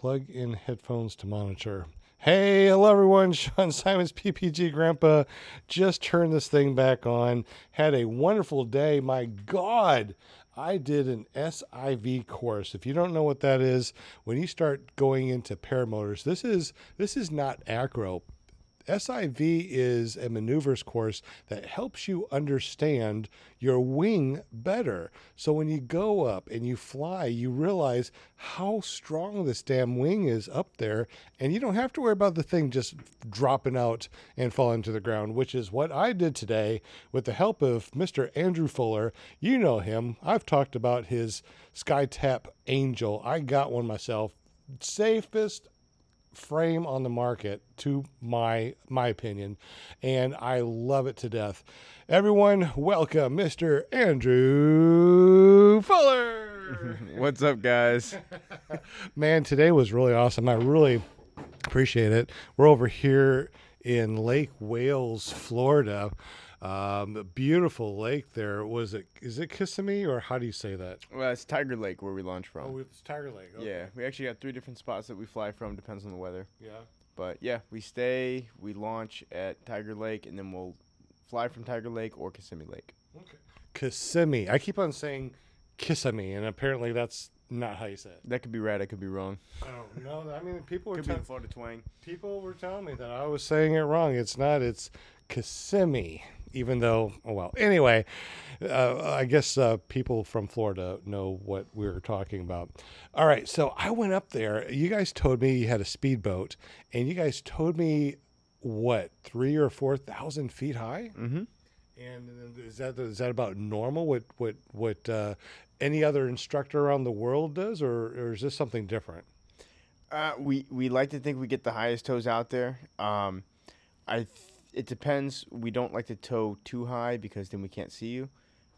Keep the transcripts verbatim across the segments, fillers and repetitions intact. plug-in headphones to monitor. Hey, hello everyone, Sean Simons, P P G Grandpa. Just turned this thing back on. Had a wonderful day. My God, I did an S I V course. If you don't know what that is, when you start going into paramotors, this is this is not acro. S I V is a maneuvers course that helps you understand your wing better. So when you go up and you fly, you realize how strong this damn wing is up there, and you don't have to worry about the thing just dropping out and falling to the ground, which is what I did today with the help of Mister Andrew Fuller. You know him. I've talked about his SkyTap Angel. I got one myself. Safest frame on the market, to my my opinion, and I love it to death. Everyone, welcome Mister Andrew Fuller. What's up, guys? Man, today was really awesome. I really appreciate it. We're over here in Lake Wales, Florida. Um, the beautiful lake there. Was it, is it Kissimmee, or how do you say that? Well, it's Tiger Lake where we launch from. Oh, it's Tiger Lake. Okay. Yeah, we actually got three different spots that we fly from, depends on the weather. Yeah. But yeah, we stay, we launch at Tiger Lake, and then we'll fly from Tiger Lake or Kissimmee Lake. Okay. Kissimmee. I keep on saying Kissimmee, and apparently that's not how you say it. That could be right. I could be wrong. Oh, no. I mean, people were could tell- be Florida twang. People were telling me that I was saying it wrong. It's not. It's Kissimmee. Even though, oh well. Anyway, uh, I guess uh, people from Florida know what we were talking about. All right, so I went up there. You guys told me you had a speedboat, and you guys told me what, three or four thousand feet high. Mm-hmm. And is that is that about normal? What what what uh, any other instructor around the world does, or, or is this something different? Uh, we we like to think we get the highest toes out there. Um, I. Th- It depends. We don't like to tow too high because then we can't see you.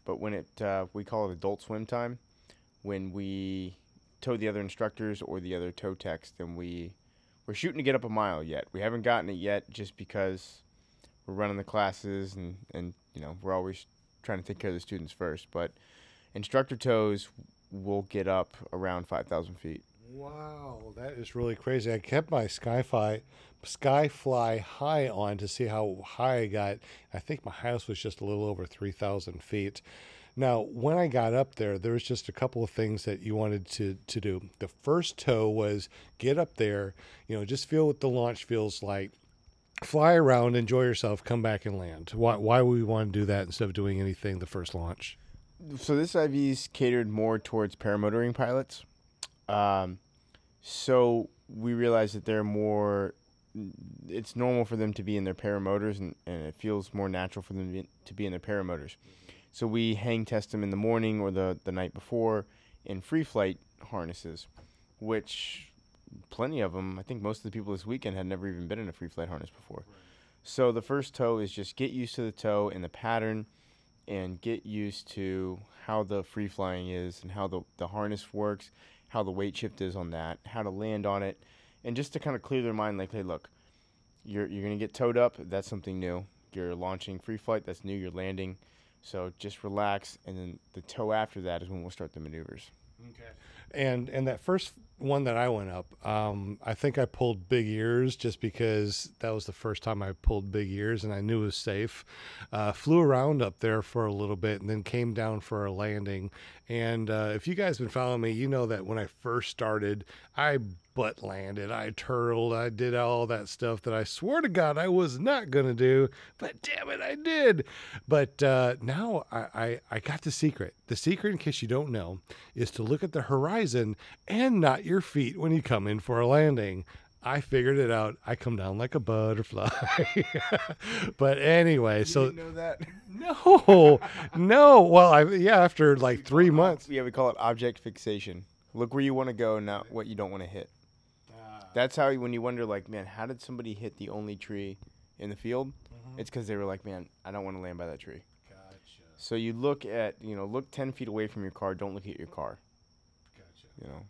But when it, uh, we call it adult swim time. When we tow the other instructors or the other tow techs, then we, we're shooting to get up a mile yet. We haven't gotten it yet just because we're running the classes and, and you know, we're always trying to take care of the students first. But instructor tows will get up around five thousand feet. Wow, that is really crazy. I kept my Skyfly, Skyfly high on to see how high I got. I think my highest was just a little over three thousand feet. Now, when I got up there, there was just a couple of things that you wanted to, to do. The first tow was get up there, you know, just feel what the launch feels like. Fly around, enjoy yourself, come back and land. Why, why would we want to do that instead of doing anything the first launch? So this I V is catered more towards paramotoring pilots. Um, so we realize that they're more, it's normal for them to be in their paramotors, and, and it feels more natural for them to be, to be in their paramotors. So we hang test them in the morning or the, the night before in free flight harnesses, which plenty of them, I think most of the people this weekend had never even been in a free flight harness before. Right. So the first tow is just get used to the tow and the pattern and get used to how the free flying is and how the, the harness works, how the weight shift is on that, how to land on it, and just to kind of clear their mind, like, hey, look, you're you're going to get towed up. That's something new. You're launching free flight. That's new. You're landing. So just relax, and then the tow after that is when we'll start the maneuvers. Okay. And and that first one that I went up, um, I think I pulled big ears just because that was the first time I pulled big ears, and I knew it was safe. Uh, flew around up there for a little bit and then came down for a landing. And uh, if you guys have been following me, you know that when I first started, I butt landed, I turtled, I did all that stuff that I swore to God I was not going to do, but damn it, I did. But uh, now I, I, I got the secret. The secret, in case you don't know, is to look at the horizon and not your feet when you come in for a landing. I figured it out. I come down like a butterfly. But anyway, you so didn't know that? No, no. Well, I, yeah, after like we three months. It, yeah, we call it object fixation. Look where you want to go, not what you don't want to hit. That's how, when you wonder, like, man, how did somebody hit the only tree in the field? Mm-hmm. It's because they were like, man, I don't want to land by that tree. Gotcha. So you look at, you know, look ten feet away from your car. Don't look at your car. Gotcha. You know.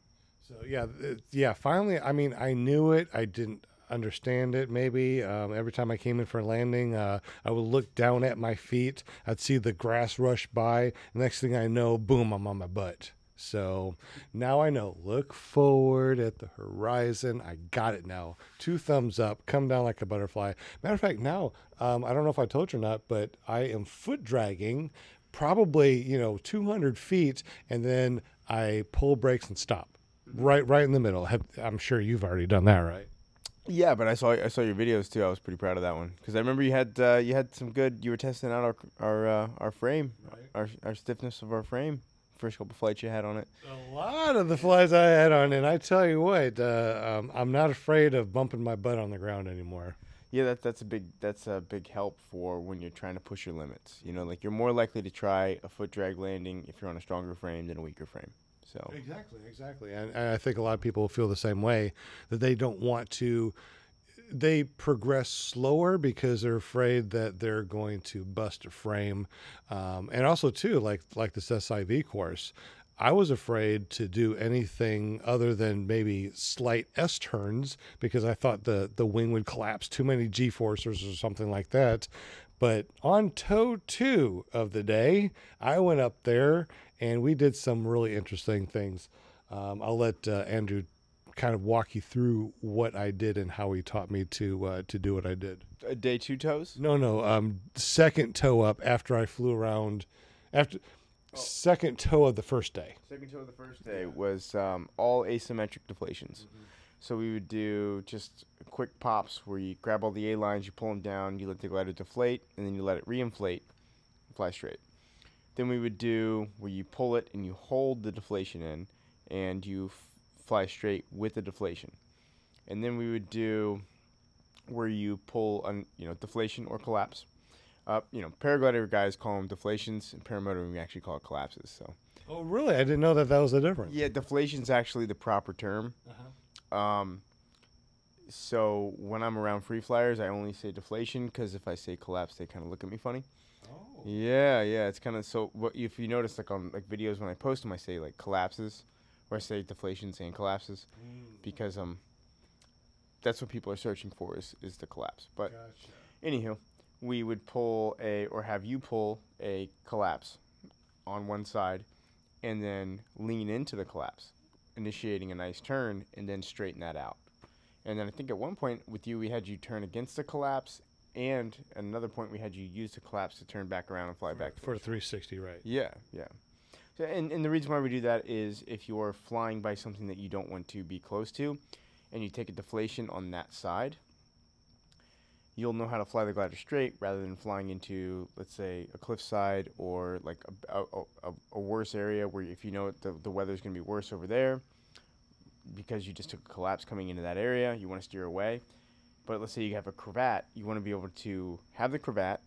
So, yeah, it, yeah, finally, I mean, I knew it. I didn't understand it, maybe. Um, every time I came in for a landing, uh, I would look down at my feet. I'd see the grass rush by. Next thing I know, boom, I'm on my butt. So now I know, look forward at the horizon. I got it now. Two thumbs up, come down like a butterfly. Matter of fact, now, um, I don't know if I told you or not, but I am foot dragging probably, you know, two hundred feet, and then I pull brakes and stop right right in the middle. I'm sure you've already done that, right? Yeah, but I saw I saw your videos too. I was pretty proud of that one because I remember you had uh, you had some good. You were testing out our our uh, our frame, right. our our stiffness of our frame. First couple flights you had on it. A lot of the flights I had on, and I tell you what, uh, um, I'm not afraid of bumping my butt on the ground anymore. Yeah, that that's a big that's a big help for when you're trying to push your limits. You know, like you're more likely to try a foot drag landing if you're on a stronger frame than a weaker frame. So. Exactly, exactly. And, and I think a lot of people feel the same way, that they don't want to, they progress slower because they're afraid that they're going to bust a frame. Um, and also, too, like like this S I V course, I was afraid to do anything other than maybe slight S-turns because I thought the, the wing would collapse, too many G-forces or something like that. But on tow two of the day, I went up there and we did some really interesting things. Um, I'll let uh, Andrew kind of walk you through what I did and how he taught me to uh, to do what I did. Uh, day two tows? No, no. Um, second tow up after I flew around. After oh. Second tow of the first day. Second tow of the first day was um, all asymmetric deflations. Mm-hmm. So we would do just quick pops where you grab all the A-lines, you pull them down, you let the glider deflate, and then you let it reinflate and fly straight. Then we would do where you pull it and you hold the deflation in, and you f- fly straight with the deflation. And then we would do where you pull, un- you know, deflation or collapse. Uh, you know, paraglider guys call them deflations, and paramotoring we actually call it collapses. So. Oh, really? I didn't know that that was the difference. Yeah, deflation's actually the proper term. Uh-huh. Um, so when I'm around free flyers, I only say deflation because if I say collapse, they kind of look at me funny. Oh. Yeah, yeah. It's kind of so. What if you notice, like on like videos when I post them, I say like collapses, or I say deflations and collapses, mm. because um, that's what people are searching for is is the collapse. But gotcha. Anywho, we would pull a or have you pull a collapse on one side, and then lean into the collapse, initiating a nice turn, and then straighten that out. And then I think at one point with you, we had you turn against the collapse, and at another point we had you use the collapse to turn back around and fly for, back. For a three sixty, right? Yeah, yeah. So, and, and the reason why we do that is if you're flying by something that you don't want to be close to, and you take a deflation on that side, you'll know how to fly the glider straight rather than flying into, let's say, a cliffside or like a, a, a, a worse area where if you know it, the, the weather's going to be worse over there because you just took a collapse coming into that area, you want to steer away. But let's say you have a cravat, you want to be able to have the cravat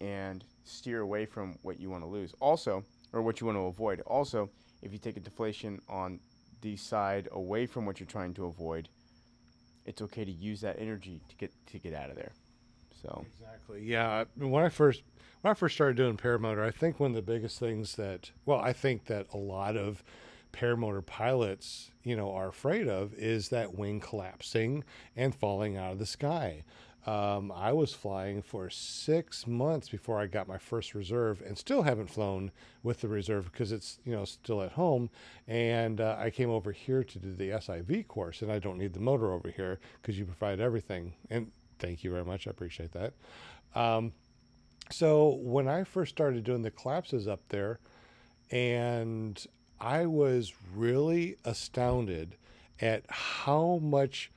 and steer away from what you want to lose also, or what you want to avoid. Also, if you take a deflation on the side away from what you're trying to avoid, it's okay to use that energy to get to get out of there. So exactly, yeah. When I first when I first started doing paramotor, I think one of the biggest things that well, I think that a lot of paramotor pilots, you know, are afraid of is that wing collapsing and falling out of the sky. Um, I was flying for six months before I got my first reserve, and still haven't flown with the reserve because it's, you know, still at home. And uh, I came over here to do the S I V course, and I don't need the motor over here because you provide everything. And thank you very much. I appreciate that. Um, so when I first started doing the collapses up there, and I was really astounded at how much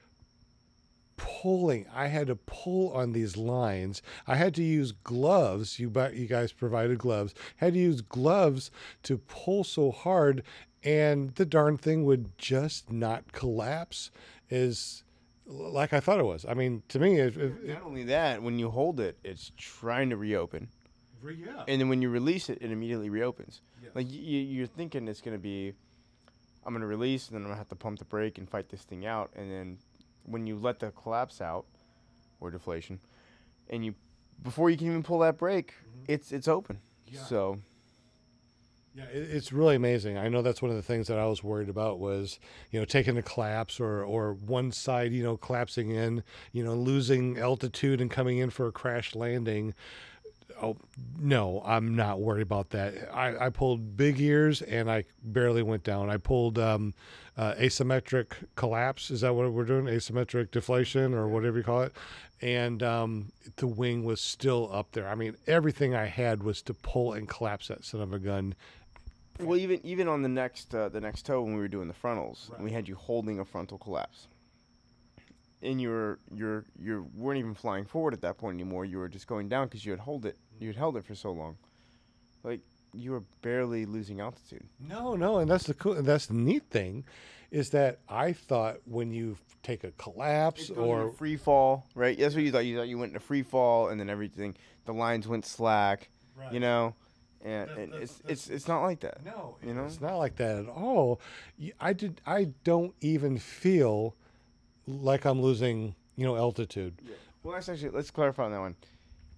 pulling I had to pull on these lines. I had to use gloves. You you guys provided gloves. Had to use gloves to pull so hard, and the darn thing would just not collapse as like I thought it was. I mean, to me, it, it, not only that, when you hold it, it's trying to reopen. Yeah. And then when you release it, it immediately reopens. Yeah. Like you, you're thinking it's going to be, I'm going to release, and then I'm going to have to pump the brake and fight this thing out, and then when you let the collapse out, or deflation, and you, before you can even pull that brake, mm-hmm. it's it's open. Yeah. So, yeah, it, it's really amazing. I know that's one of the things that I was worried about was, you know, taking the collapse or or one side, you know, collapsing in, you know, losing altitude and coming in for a crash landing. oh, no, I'm not worried about that. I, I pulled big ears and I barely went down. I pulled um, uh, asymmetric collapse. Is that what we're doing? Asymmetric deflation or whatever you call it. And um, the wing was still up there. I mean, everything I had was to pull and collapse that son of a gun. Well, even even on the next uh, the next tow when we were doing the frontals, right. We had you holding a frontal collapse. And you were, you're, you weren't even flying forward at that point anymore. You were just going down because you had hold it. You had held it for so long. Like, you were barely losing altitude. No, no, and that's the cool, and that's the neat thing, is that I thought when you take a collapse or free fall, right? That's what you thought. You thought you went into free fall, and then everything, the lines went slack, right. You know. And that's, that's, it's it's it's not like that. No, you know, it's not like that at all. I did. I don't even feel like I'm losing, you know, altitude. Yeah. Well, that's actually, let's clarify on that one.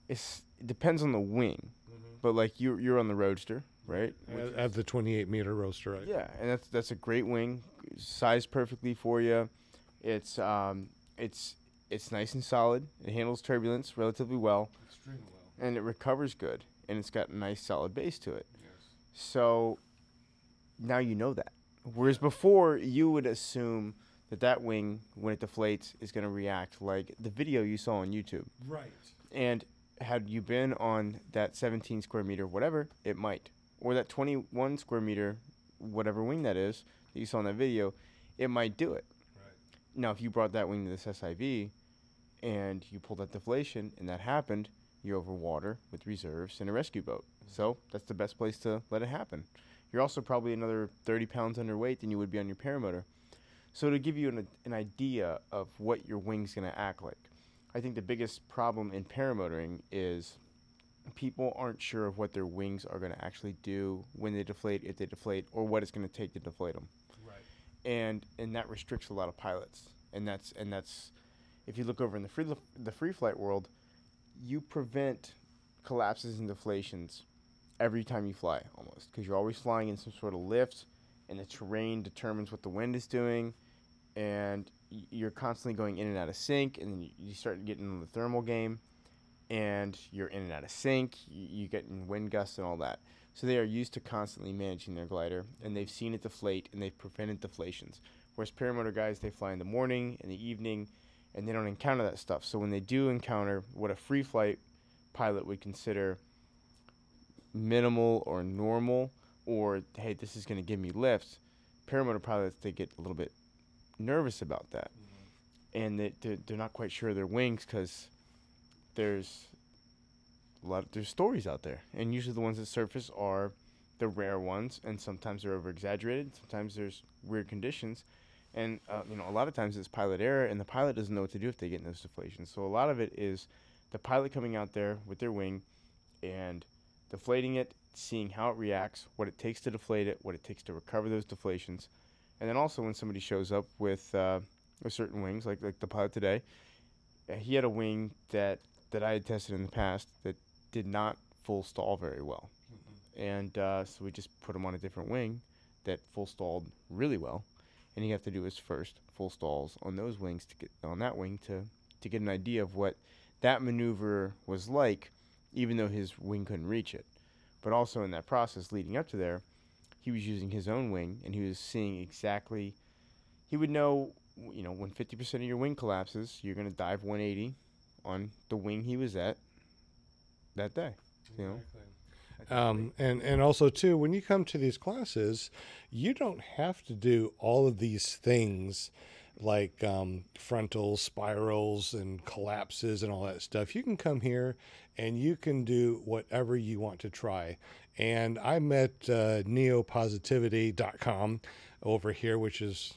It's, it depends on the wing, mm-hmm. but like you you're on the Roadster, right? I have the twenty-eight meter Roadster, right? Yeah, and that's that's a great wing, sized perfectly for you. It's um it's it's nice and solid. It handles turbulence relatively well. Extremely well. And it recovers good, and it's got a nice solid base to it. Yes. So now you know that. Whereas before you would assume that that wing, when it deflates, is going to react like the video you saw on YouTube. Right. And had you been on that seventeen square meter whatever, it might. Or that twenty-one square meter whatever wing that is that you saw in that video, it might do it. Right. Now, if you brought that wing to this S I V and you pulled that deflation and that happened, you're over water with reserves and a rescue boat. Mm-hmm. So that's the best place to let it happen. You're also probably another thirty pounds underweight than you would be on your paramotor. So to give you an an idea of what your wing's going to act like, I think the biggest problem in paramotoring is people aren't sure of what their wings are going to actually do when they deflate, if they deflate, or what it's going to take to deflate them. Right. And and that restricts a lot of pilots. And that's and that's if you look over in the free the free flight world, you prevent collapses and deflations every time you fly almost, because you're always flying in some sort of lift, and the terrain determines what the wind is doing. And you're constantly going in and out of sync, and then you start getting in the thermal game, and you're in and out of sync, you get in wind gusts and all that. So they are used to constantly managing their glider, and they've seen it deflate, and they've prevented deflations. Whereas paramotor guys, they fly in the morning, in the evening, and they don't encounter that stuff. So when they do encounter what a free flight pilot would consider minimal or normal, or, hey, this is going to give me lift, paramotor pilots, they get a little bit nervous about that. Mm-hmm. And they, they're, they're not quite sure of their wings, because there's a lot of, there's stories out there. And usually the ones that surface are the rare ones, and sometimes they're over-exaggerated. Sometimes there's weird conditions. And, uh, you know, a lot of times it's pilot error, and the pilot doesn't know what to do if they get in those deflations. So a lot of it is the pilot coming out there with their wing and deflating it, seeing how it reacts, what it takes to deflate it, what it takes to recover those deflations. And then also when somebody shows up with uh, with certain wings, like like the pilot today, he had a wing that, that I had tested in the past that did not full stall very well. Mm-hmm. And uh, so we just put him on a different wing that full stalled really well. And he had to do his first full stalls on those wings to get on that wing to, to get an idea of what that maneuver was like, even though his wing couldn't reach it. But also in that process leading up to there, he was using his own wing, and he was seeing exactly, he would know, you know, when fifty percent of your wing collapses, you're going to dive one eighty on the wing he was at that day. You know? Exactly. Um, and, and also, too, when you come to these classes, you don't have to do all of these things like um, frontals, spirals, and collapses and all that stuff. You can come here and you can do whatever you want to try. And I met uh, neopositivity dot com over here, which is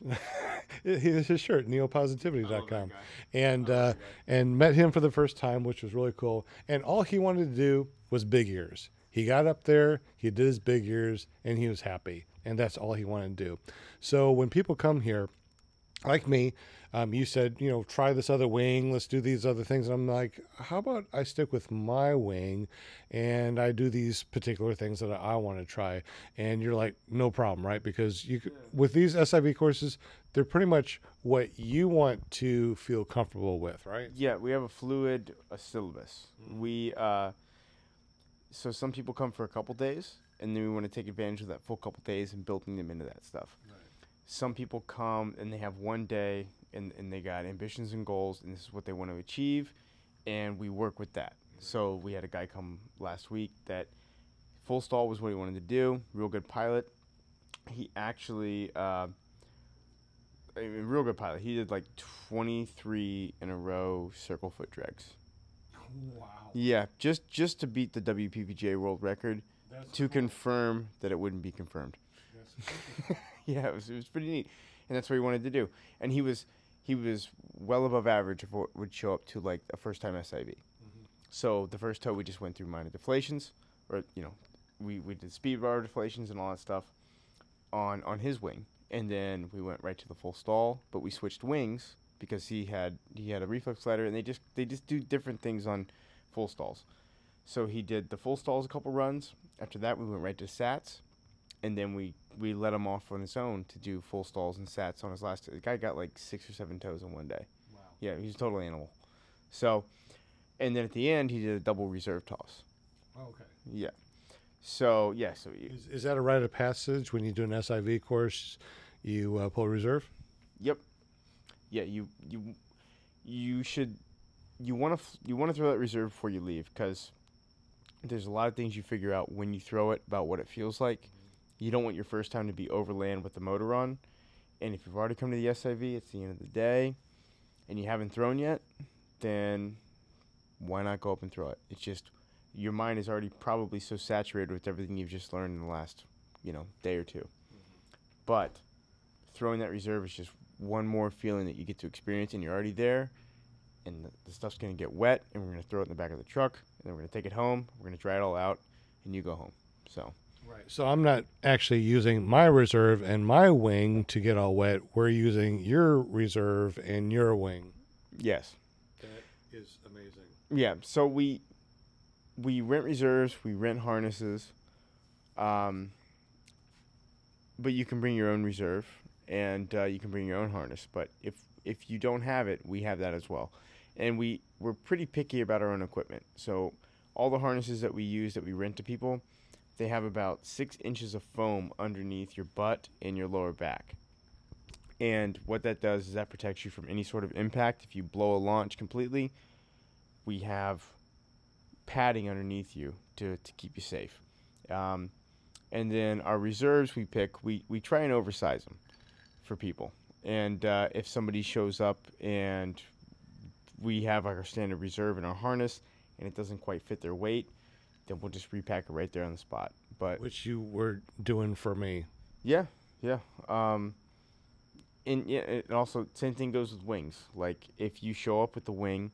his shirt, neopositivity dot com. And, uh, and met him for the first time, which was really cool. And all he wanted to do was big ears. He got up there, he did his big ears, and he was happy. And that's all he wanted to do. So when people come here, like me, um, you said, you know, try this other wing, let's do these other things. And I'm like, how about I stick with my wing and I do these particular things that I, I want to try? And you're like, no problem, right? Because you could, with these S I V courses, they're pretty much what you want to feel comfortable with, right? Yeah, we have a fluid a syllabus. Mm-hmm. We, uh, so some people come for a couple days, and then we want to take advantage of that full couple days and building them into that stuff. Right. Some people come and they have one day, and, and they got ambitions and goals, and this is what they want to achieve, and we work with that. Right. So we had a guy come last week that full stall was what he wanted to do, real good pilot. He actually, uh, I mean, real good pilot, he did like twenty-three in a row circle foot drags. Wow. Yeah, just just to beat the W P P G A world record. That's to cool. Confirm that it wouldn't be confirmed. That's cool. Yeah, it was, it was pretty neat, and that's what he wanted to do. And he was he was well above average of what would show up to like a first time S I V. Mm-hmm. So the first tow we just went through minor deflations, or you know, we we did speed bar deflations and all that stuff on on his wing, and then we went right to the full stall, but we switched wings. Because he had he had a reflex glider, and they just they just do different things on full stalls. So he did the full stalls a couple runs. After that, we went right to sats, and then we, we let him off on his own to do full stalls and sats on his last. The guy got like six or seven toes in one day. Wow. Yeah, he's a total animal. So, and then at the end, he did a double reserve toss. Oh, okay. Yeah. So yeah. So you, is is that a rite of passage when you do an S I V course? You uh, pull reserve. Yep. Yeah, you you you should you want to you want to throw that reserve before you leave, because there's a lot of things you figure out when you throw it about what it feels like. You don't want your first time to be overland with the motor on, and if you've already come to the S I V, it's the end of the day, and you haven't thrown yet, then why not go up and throw it? It's just your mind is already probably so saturated with everything you've just learned in the last you know day or two, but throwing that reserve is just one more feeling that you get to experience, and you're already there, and the, the stuff's going to get wet, and we're going to throw it in the back of the truck, and then we're going to take it home, we're going to dry it all out, and you go home. So right. So I'm not actually using my reserve and my wing to get all wet. We're using your reserve and your wing. Yes. That is amazing. Yeah. So we we rent reserves, we rent harnesses, um, but you can bring your own reserve. And uh, you can bring your own harness, but if if you don't have it, we have that as well. And we, we're pretty picky about our own equipment. So all the harnesses that we use that we rent to people, they have about six inches of foam underneath your butt and your lower back. And what that does is that protects you from any sort of impact. If you blow a launch completely, we have padding underneath you to, to keep you safe. Um, and then our reserves we pick, we, we try and oversize them for people, and uh, if somebody shows up and we have our standard reserve in our harness and it doesn't quite fit their weight, then we'll just repack it right there on the spot. But which you were doing for me. Yeah, yeah. Um, and yeah, it also same thing goes with wings. Like if you show up with the wing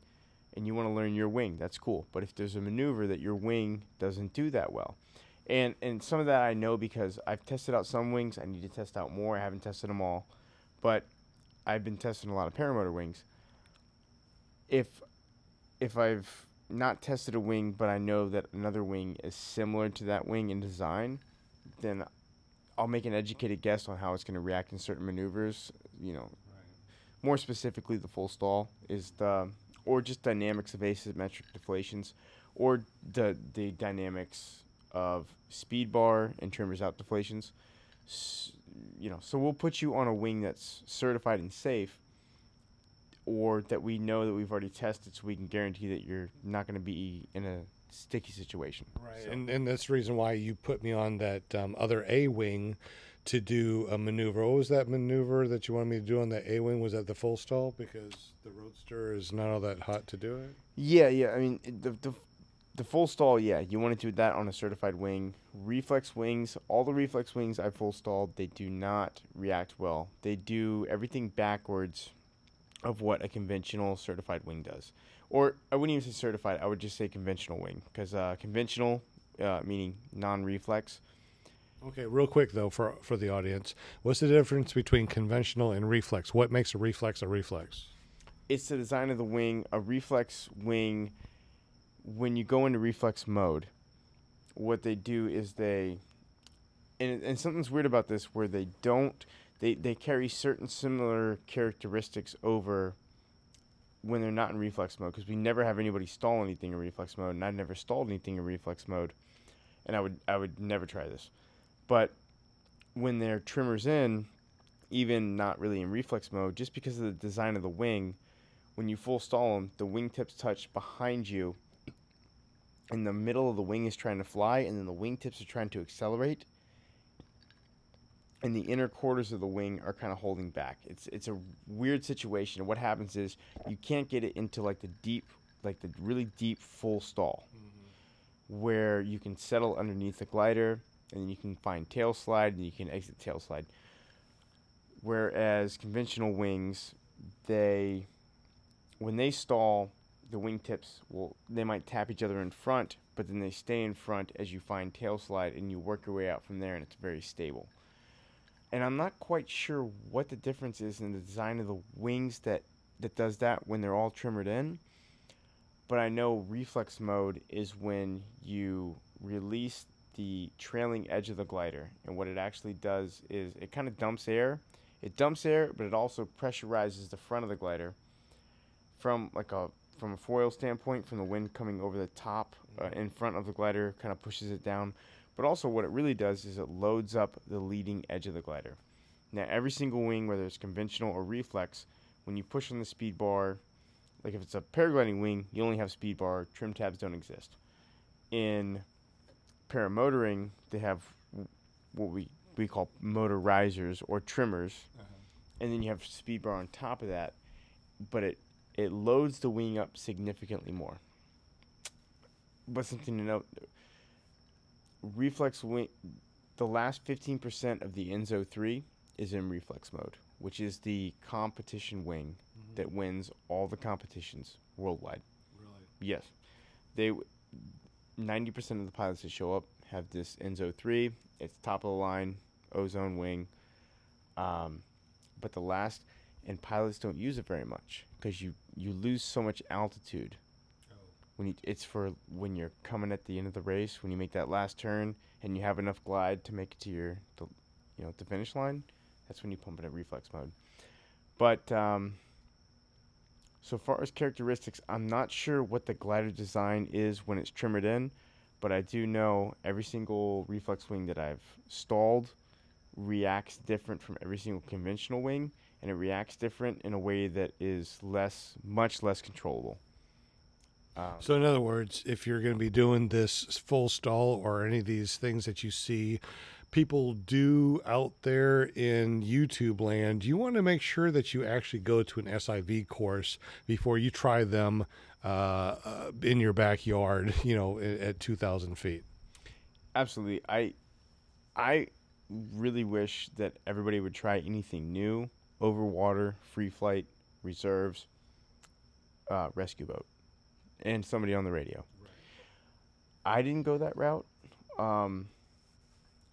and you want to learn your wing, that's cool. But if there's a maneuver that your wing doesn't do that well. And and some of that I know because I've tested out some wings. I need to test out more. I haven't tested them all. But I've been testing a lot of paramotor wings. If if I've not tested a wing, but I know that another wing is similar to that wing in design, then I'll make an educated guess on how it's going to react in certain maneuvers. You know, right. More specifically, the full stall is the, or just dynamics of asymmetric deflations, or the the dynamics of speed bar and trimmers out deflations, S- you know. So we'll put you on a wing that's certified and safe, or that we know that we've already tested, so we can guarantee that you're not going to be in a sticky situation. Right, so. and and that's the reason why you put me on that um, other A wing to do a maneuver. What was that maneuver that you wanted me to do on the A wing? Was that the full stall? Because the Roadster is not all that hot to do it. Yeah, yeah. I mean the the. The full stall, yeah, you want to do that on a certified wing. Reflex wings, all the reflex wings I full stalled, they do not react well. They do everything backwards of what a conventional certified wing does. Or I wouldn't even say certified, I would just say conventional wing. Because uh, conventional, uh, meaning non-reflex. Okay, real quick though, for for the audience, what's the difference between conventional and reflex? What makes a reflex a reflex? It's the design of the wing. A reflex wing, when you go into reflex mode, what they do is they, and and something's weird about this where they don't, they, they carry certain similar characteristics over when they're not in reflex mode, because we never have anybody stall anything in reflex mode, and I've never stalled anything in reflex mode, and I would I would never try this. But when their trimmer's in, even not really in reflex mode, just because of the design of the wing, when you full stall them, the wingtips touch behind you, and the middle of the wing is trying to fly, and then the wingtips are trying to accelerate, and the inner quarters of the wing are kind of holding back. It's it's a weird situation. And what happens is you can't get it into like the deep, like the really deep full stall, mm-hmm. where you can settle underneath the glider, and then you can find tail slide, and you can exit tail slide. Whereas conventional wings, they, when they stall, the wingtips will, they might tap each other in front, but then they stay in front as you find tail slide, and you work your way out from there, and it's very stable. And I'm not quite sure what the difference is in the design of the wings that, that does that when they're all trimmed in. But I know reflex mode is when you release the trailing edge of the glider. And what it actually does is it kind of dumps air. It dumps air, but it also pressurizes the front of the glider from like a from a foil standpoint, from the wind coming over the top uh, in front of the glider, kind of pushes it down. But also what it really does is it loads up the leading edge of the glider. Now, every single wing, whether it's conventional or reflex, when you push on the speed bar, like if it's a paragliding wing, you only have speed bar. Trim tabs don't exist. In paramotoring, they have what we, we call motorizers or trimmers, uh-huh. and then you have speed bar on top of that, but it, it loads the wing up significantly more. But something to note... Reflex wing, the last fifteen percent of the Enzo three is in reflex mode, which is the competition wing mm-hmm. that wins all the competitions worldwide. Really? Yes. They ninety percent of the pilots that show up have this Enzo three. It's top of the line, Ozone wing. Um, but the last, and pilots don't use it very much because you, you lose so much altitude. When you, it's for when you're coming at the end of the race, when you make that last turn and you have enough glide to make it to your, the, you know, the finish line. That's when you pump it at reflex mode. But um, so far as characteristics, I'm not sure what the glider design is when it's trimmed in, but I do know every single reflex wing that I've stalled reacts different from every single conventional wing, and it reacts different in a way that is less, much less controllable. Um, so in other words, if you're going to be doing this full stall or any of these things that you see people do out there in YouTube land, you want to make sure that you actually go to an S I V course before you try them uh, uh, in your backyard, you know, at, at two thousand feet. Absolutely. I, I really wish that everybody would try anything new over water, free flight, reserves, uh, rescue boat. And somebody on the radio. Right. I didn't go that route. Um,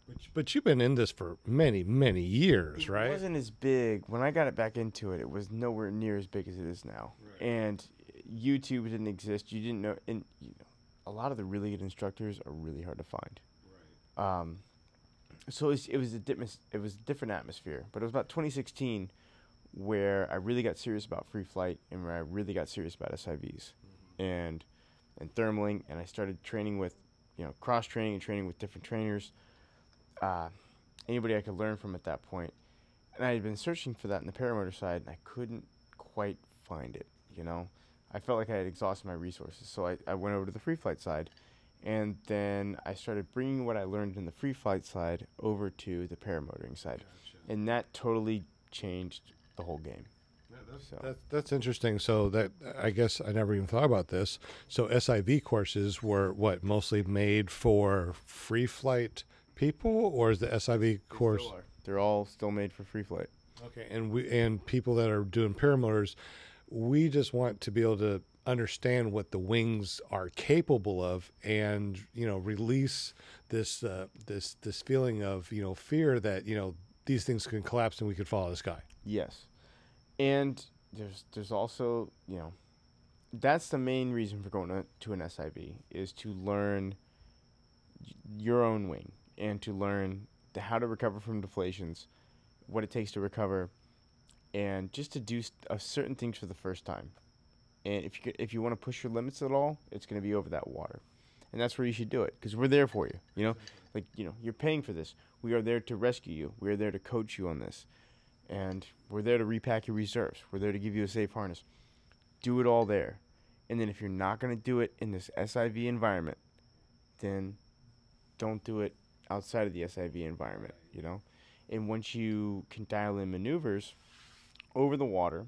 but, but you've been in this for many, many years, it right? It wasn't as big. When I got it back into it, it was nowhere near as big as it is now. Right. And YouTube didn't exist. You didn't know. And you know, a lot of the really good instructors are really hard to find. Right. Um, so it was, it was a different, it was a different atmosphere. But it was about twenty sixteen where I really got serious about free flight and where I really got serious about S I Vs. and and thermaling, and I started training with, you know, cross training and training with different trainers, uh, anybody I could learn from at that point. And I had been searching for that in the paramotor side, and I couldn't quite find it, you know. I felt like I had exhausted my resources, so I, I went over to the free flight side, and then I started bringing what I learned in the free flight side over to the paramotoring side. Gotcha. And that totally changed the whole game. Yeah, that's, so. that, that's interesting. So that, I guess I never even thought about this. So S I V courses were what, mostly made for free flight people, or is the S I V course? They still are. They're all still made for free flight. Okay, and we and people that are doing paramotors, we just want to be able to understand what the wings are capable of, and you know, release this uh, this this feeling of, you know, fear that, you know, these things can collapse and we could fall out of the sky. Yes. And there's there's also, you know, that's the main reason for going to, to an S I V is to learn your own wing and to learn the, how to recover from deflations, what it takes to recover, and just to do st- uh, certain things for the first time. And if you if you want to push your limits at all, it's going to be over that water. And that's where you should do it, because we're there for you. You know, like, you know, you're paying for this. We are there to rescue you. We are there to coach you on this. And we're there to repack your reserves. We're there to give you a safe harness. Do it all there. And then if you're not going to do it in this S I V environment, then don't do it outside of the S I V environment, you know? And once you can dial in maneuvers over the water,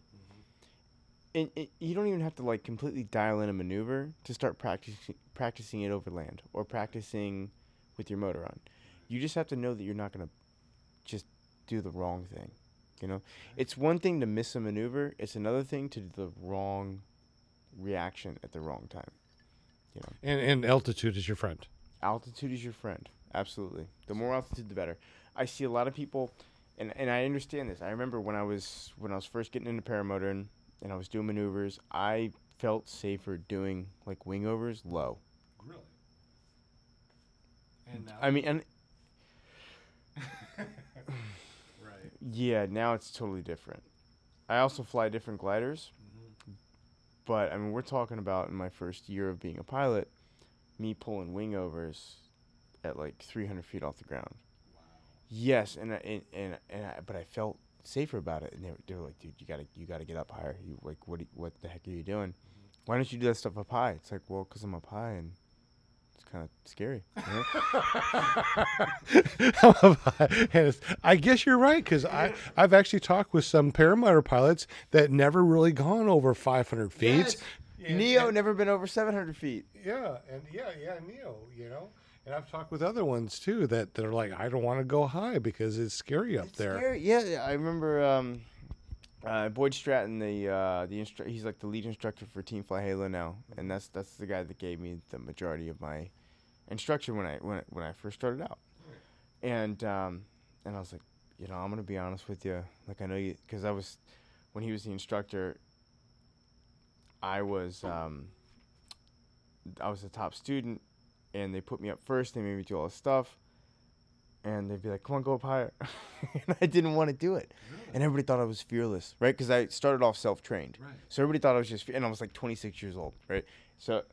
and it, you don't even have to, like, completely dial in a maneuver to start practicing practicing it over land or practicing with your motor on. You just have to know that you're not going to just do the wrong thing, you know? It's one thing to miss a maneuver. It's another thing to do the wrong reaction at the wrong time, you know? And, and altitude is your friend. Altitude is your friend. Absolutely. The more altitude, the better. I see a lot of people, and, and I understand this. I remember when I was when I was first getting into paramotor and, and I was doing maneuvers, I felt safer doing, like, wingovers low. Really? And now I mean, and right. Yeah, now it's totally different. I also fly different gliders, mm-hmm. but I mean, we're talking about in my first year of being a pilot, me pulling wingovers at like three hundred feet off the ground. Wow. Yes, and I, and and, and I, but I felt safer about it, and they were, they were like, dude, you gotta you gotta get up higher. You like, what do you, what the heck are you doing? Why don't you do that stuff up high? It's like, well, because I'm up high and it's kind of scary, you know? I'm up high, and it's, I guess you're right, because I I've actually talked with some paramotor pilots that never really gone over five hundred feet. Yes. Yeah, Neo and, never been over seven hundred feet. Yeah, and yeah yeah Neo, you know. And I've talked with other ones, too, that they're like, I don't want to go high because it's scary up it's there. Scary. Yeah, I remember um, uh, Boyd Stratton, the uh, the instru- he's like the lead instructor for Team Fly Halo now. And that's that's the guy that gave me the majority of my instruction when I when, when I first started out. And um, and I was like, you know, I'm going to be honest with you. Like, I know you, because I was, when he was the instructor, I was um, I was a top student. And they put me up first. They made me do all this stuff. And they'd be like, come on, go up higher. And I didn't want to do it. Really? And everybody thought I was fearless, right? Because I started off self-trained. Right. So everybody thought I was just, fe- and I was like twenty-six years old, right? So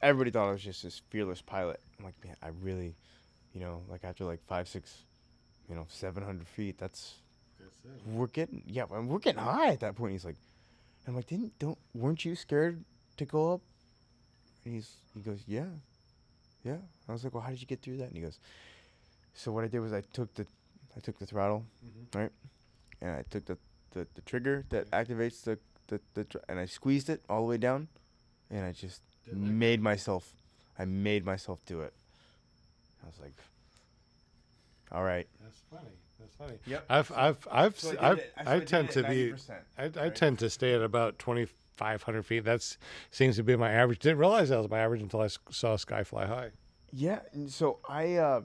everybody thought I was just this fearless pilot. I'm like, man, I really, you know, like after like five, six, you know, seven hundred feet, that's, that's it. We're getting, yeah, we're getting high at that point. He's like, I'm like, didn't, don't, weren't you scared to go up? And he's, he goes, yeah. Yeah, I was like, well, how did you get through that? And he goes, so what I did was I took the, I took the throttle, mm-hmm. right, and I took the, the, the trigger that yeah. activates the the, the tr- and I squeezed it all the way down, and I just Didn't made it? myself, I made myself do it. I was like, all right. That's funny. That's funny. Yep. I've I've I've so I, I've, I, so I, I tend to be I, I right? tend to stay at about twenty. five hundred feet. That seems to be my average. Didn't realize that was my average until I saw Sky Fly High. Yeah. So I, uh,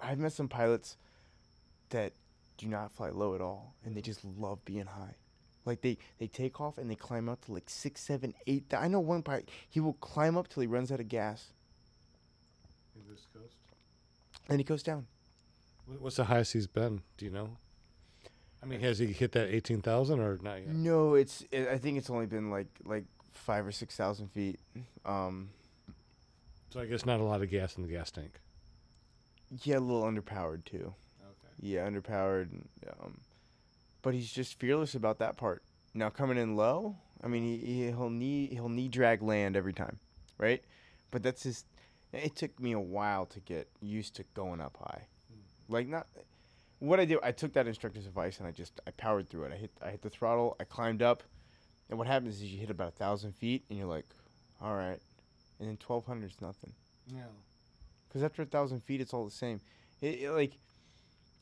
I've met some pilots that do not fly low at all, and they just love being high. Like they, they take off and they climb up to like six, seven, eight. Th- I know one pilot, he will climb up till he runs out of gas. In this coast? And he goes down. What's the highest he's been? Do you know? I mean, has he hit that eighteen thousand or not yet? No, it's. It, I think it's only been like like five or six thousand feet. Um, so I guess not a lot of gas in the gas tank. Yeah, a little underpowered too. Okay. Yeah, underpowered. Um, but he's just fearless about that part. Now coming in low, I mean, he he'll knee he'll knee drag land every time, right? But that's his. It took me a while to get used to going up high, mm-hmm. like not. What I did, I took that instructor's advice and I just I powered through it. I hit I hit the throttle. I climbed up, and what happens is you hit about a thousand feet and you're like, all right, and then twelve hundred is nothing. Yeah. Because after a thousand feet, it's all the same. It, it, like,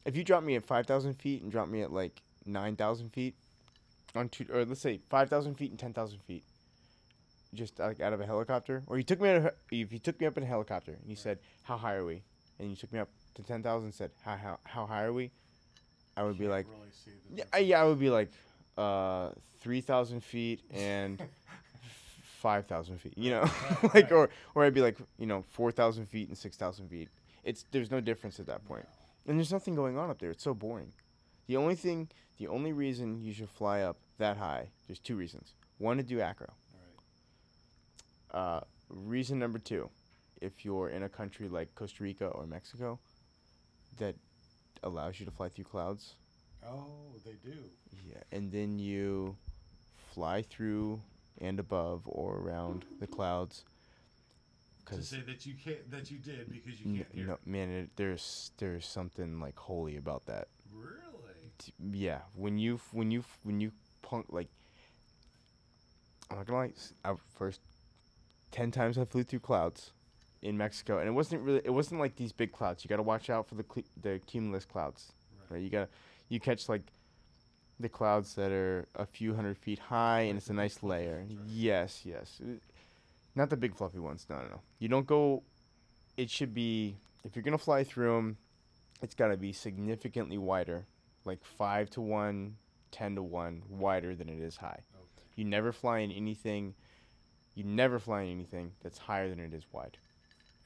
if you drop me at five thousand feet and drop me at like nine thousand feet, on two or let's say five thousand feet and ten thousand feet, just like out of a helicopter, or you took me out of, if you took me up in a helicopter and you right. said, how high are we? And you took me up to ten thousand, said, how how how high are we? I would Can't be like, really see yeah, I, yeah, I would be like, uh, three thousand feet and five thousand feet, you know, right, like, right. or, or I'd be like, you know, four thousand feet and six thousand feet. It's, there's no difference at that point. No. And there's nothing going on up there. It's so boring. The only thing, the only reason you should fly up that high, there's two reasons. One, to do acro. All right. Uh, reason number two, if you're in a country like Costa Rica or Mexico that allows you to fly through clouds. Oh, they do. Yeah, and then you fly through and above or around the clouds. To say that you can't, that you did because you can't n- hear. No, man, it, there's there's something like holy about that. Really? Yeah, when you when you when you punk like, I'm not gonna lie. I first ten times I flew through clouds in Mexico, and it wasn't really it wasn't like these big clouds. You gotta watch out for the cl- the cumulus clouds. Right. right. You gotta you catch like the clouds that are a few hundred feet high, and it's a nice layer. Right. Yes, yes. It, Not the big fluffy ones. No, no, no. You don't go. It should be, if you're going to fly through them, it's got to be significantly wider, like five to one, ten to one, wider than it is high. Okay. You never fly in anything. You never fly in anything that's higher than it is wide.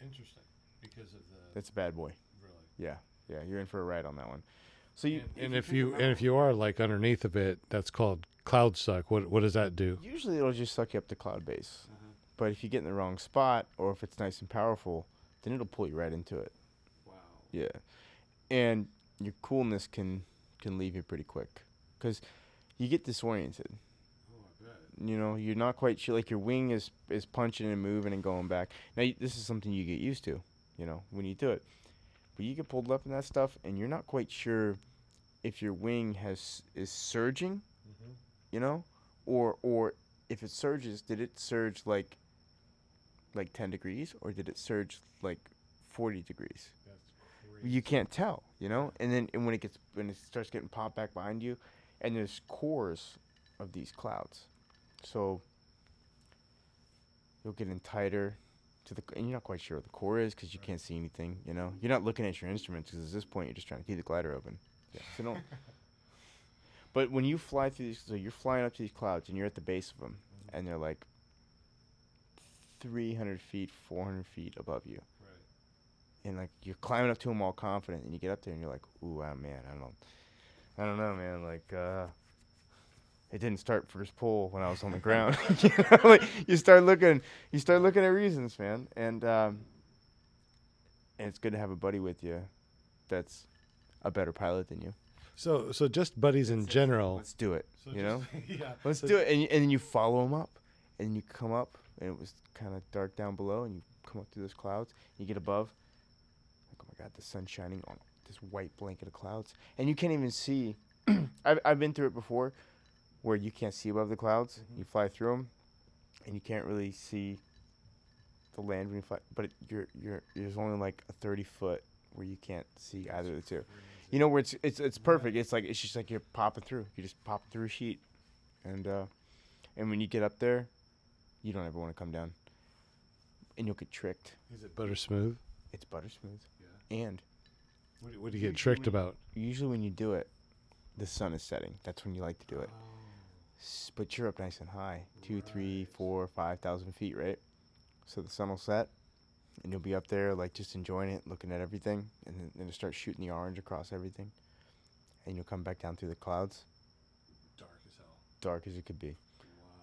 Interesting. Because of the. That's a bad boy. Really? Yeah. Yeah. You're in for a ride on that one. So you, and, if and if you, you and if you are like underneath of it, that's called cloud suck. What what does that do? Usually it'll just suck you up to cloud base. Uh-huh. But if you get in the wrong spot, or if it's nice and powerful, then it'll pull you right into it. Wow. Yeah. And your coolness can, can leave you pretty quick. Because you get disoriented. Oh, I bet. You know, you're not quite sure. Like, your wing is, is punching and moving and going back. Now, this is something you get used to, you know, when you do it. But you get pulled up in that stuff, and you're not quite sure if your wing has is surging, mm-hmm. you know, or or if it surges, did it surge like... like ten degrees, or did it surge like forty degrees? That's crazy. You can't tell, you know? And then and when it gets when it starts getting popped back behind you, and there's cores of these clouds. So you'll get in tighter to the, and you're not quite sure what the core is because you right. can't see anything, you know? You're not looking at your instruments because at this point you're just trying to keep the glider open. Yeah. So don't. But when you fly through these, so you're flying up to these clouds and you're at the base of them, mm-hmm. and they're like three hundred feet, four hundred feet above you. Right. And like you're climbing up to them all confident, and you get up there and you're like, ooh, ah, man, I don't know. I don't know, man. Like, uh, it didn't start first pull when I was on the ground. You know, like you start looking, you start looking at reasons, man. And, um, and it's good to have a buddy with you that's a better pilot than you. So, so just buddies in general. Let's do it. So you just, know, yeah. Let's so do it, and and then you follow them up, and you come up, and it was kind of dark down below, and you come up through those clouds, and you get above, like, oh my God, the sun's shining on this white blanket of clouds, and you can't even see. I've I've been through it before, where you can't see above the clouds. Mm-hmm. You fly through them, and you can't really see the land when you fly. But it, you're you're there's only like a thirty foot where you can't see either of the two. You know, where it's it's it's perfect. It's like it's just like you're popping through. You just pop through a sheet, and uh, and when you get up there, you don't ever want to come down, and you'll get tricked. Is it butter smooth? It's butter smooth. Yeah. And what do, what do you get tricked about? Usually when you do it, the sun is setting. That's when you like to do it. Oh. But you're up nice and high, two, right. three, four, five thousand feet, right? So the sun will set. And you'll be up there, like, just enjoying it, looking at everything. And then it'll start shooting the orange across everything. And you'll come back down through the clouds. Dark as hell. Dark as it could be. Wow.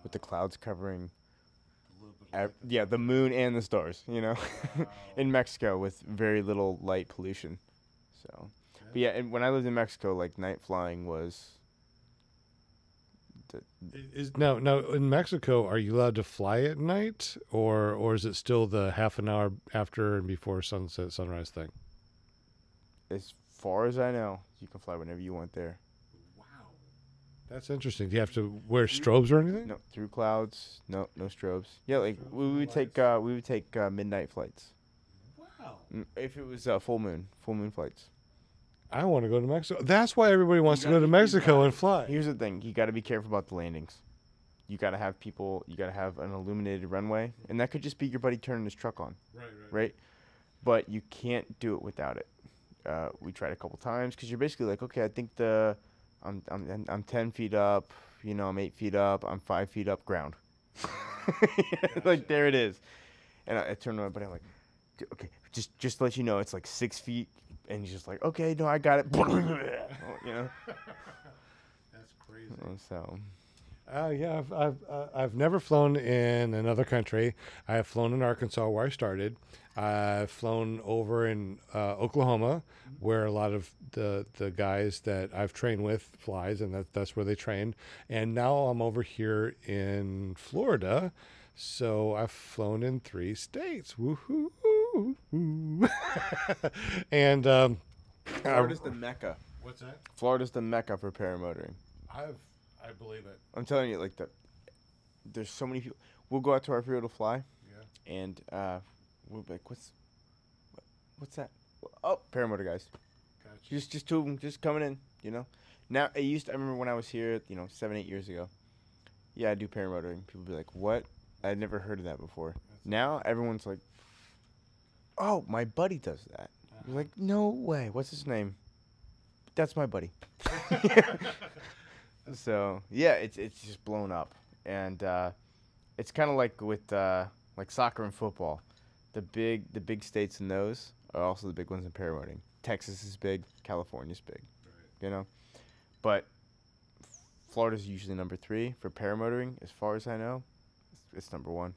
With the clouds covering, a little bit of ev- yeah, the moon and the stars, you know. Wow. In Mexico with very little light pollution. So, okay. But, yeah, and when I lived in Mexico, like, night flying was... Is, now, now, in Mexico, are you allowed to fly at night, or or is it still the half an hour after and before sunset, sunrise thing? As far as I know, you can fly whenever you want there. Wow. That's interesting. Do you have to wear strobes or anything? No, through clouds. No, no strobes. Yeah, like we would take uh, we would take uh, midnight flights. Wow. If it was uh, full moon, full moon flights. I want to go to Mexico. That's why everybody wants to go to Mexico and fly. Here's the thing. You got to be careful about the landings. You got to have people, you got to have an illuminated runway. And that could just be your buddy turning his truck on. Right, right. Right? But you can't do it without it. Uh, we tried a couple times because you're basically like, okay, I think the, I'm, I'm, I'm ten feet up, you know, I'm eight feet up, I'm five feet up ground. Gotcha. Like, there it is. And I, I turned to my buddy, I'm like, okay, just, just to let you know, it's like six feet. And he's just like, okay, no, I got it. You know, that's crazy. So, Uh, yeah, I've, I've, uh, I've never flown in another country. I have flown in Arkansas, where I started. I've flown over in uh, Oklahoma, where a lot of the, the guys that I've trained with flies, and that, that's where they train. And now I'm over here in Florida, so I've flown in three states. Woohoo! And um, Florida's I, the mecca. What's that? Florida's the mecca for paramotoring. I've I believe it. I'm telling you, like, the, there's so many people. We'll go out to our field to fly, yeah, and uh, we'll be like, what's, what, what's that? Oh, paramotor guys. Gotcha. Just, just two of them, just coming in, you know. Now, I used to, I remember when I was here, you know, seven, eight years ago. Yeah, I do paramotoring. People be like, what? I'd never heard of that before. That's now cool. Everyone's like, oh, my buddy does that. Uh-huh. I'm like, no way. What's his name? That's my buddy. So yeah, it's it's just blown up, and uh, it's kind of like with uh, like soccer and football, the big the big states in those are also the big ones in paramotoring. Texas is big, California's big, right. You know, but Florida's usually number three for paramotoring, as far as I know. It's, it's number one.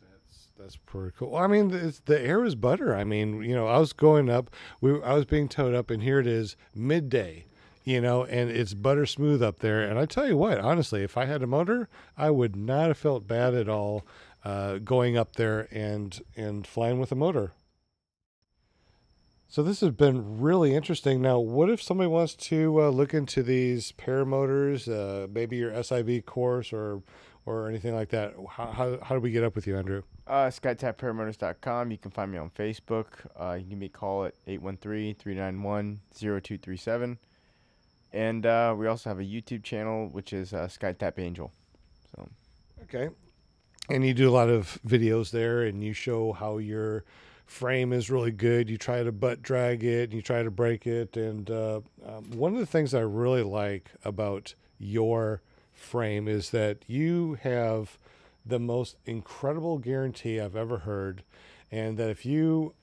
That's that's pretty cool. Well, I mean, it's, the air is butter. I mean, you know, I was going up, we I was being towed up, and here it is midday. You know, and it's butter smooth up there. And I tell you what, honestly, if I had a motor, I would not have felt bad at all uh, going up there and and flying with a motor. So this has been really interesting. Now, what if somebody wants to uh, look into these paramotors, uh, maybe your S I V course or or anything like that? How how, how do we get up with you, Andrew? Uh, Sky Tap Paramotors dot com. You can find me on Facebook. Uh, you can give me a call at eight one three, three nine one, zero two three seven. And uh, we also have a YouTube channel, which is uh, SkyTap Angel. So, okay. And you do a lot of videos there, and you show how your frame is really good. You try to butt drag it, and you try to break it. And uh, um, one of the things I really like about your frame is that you have the most incredible guarantee I've ever heard, and that if you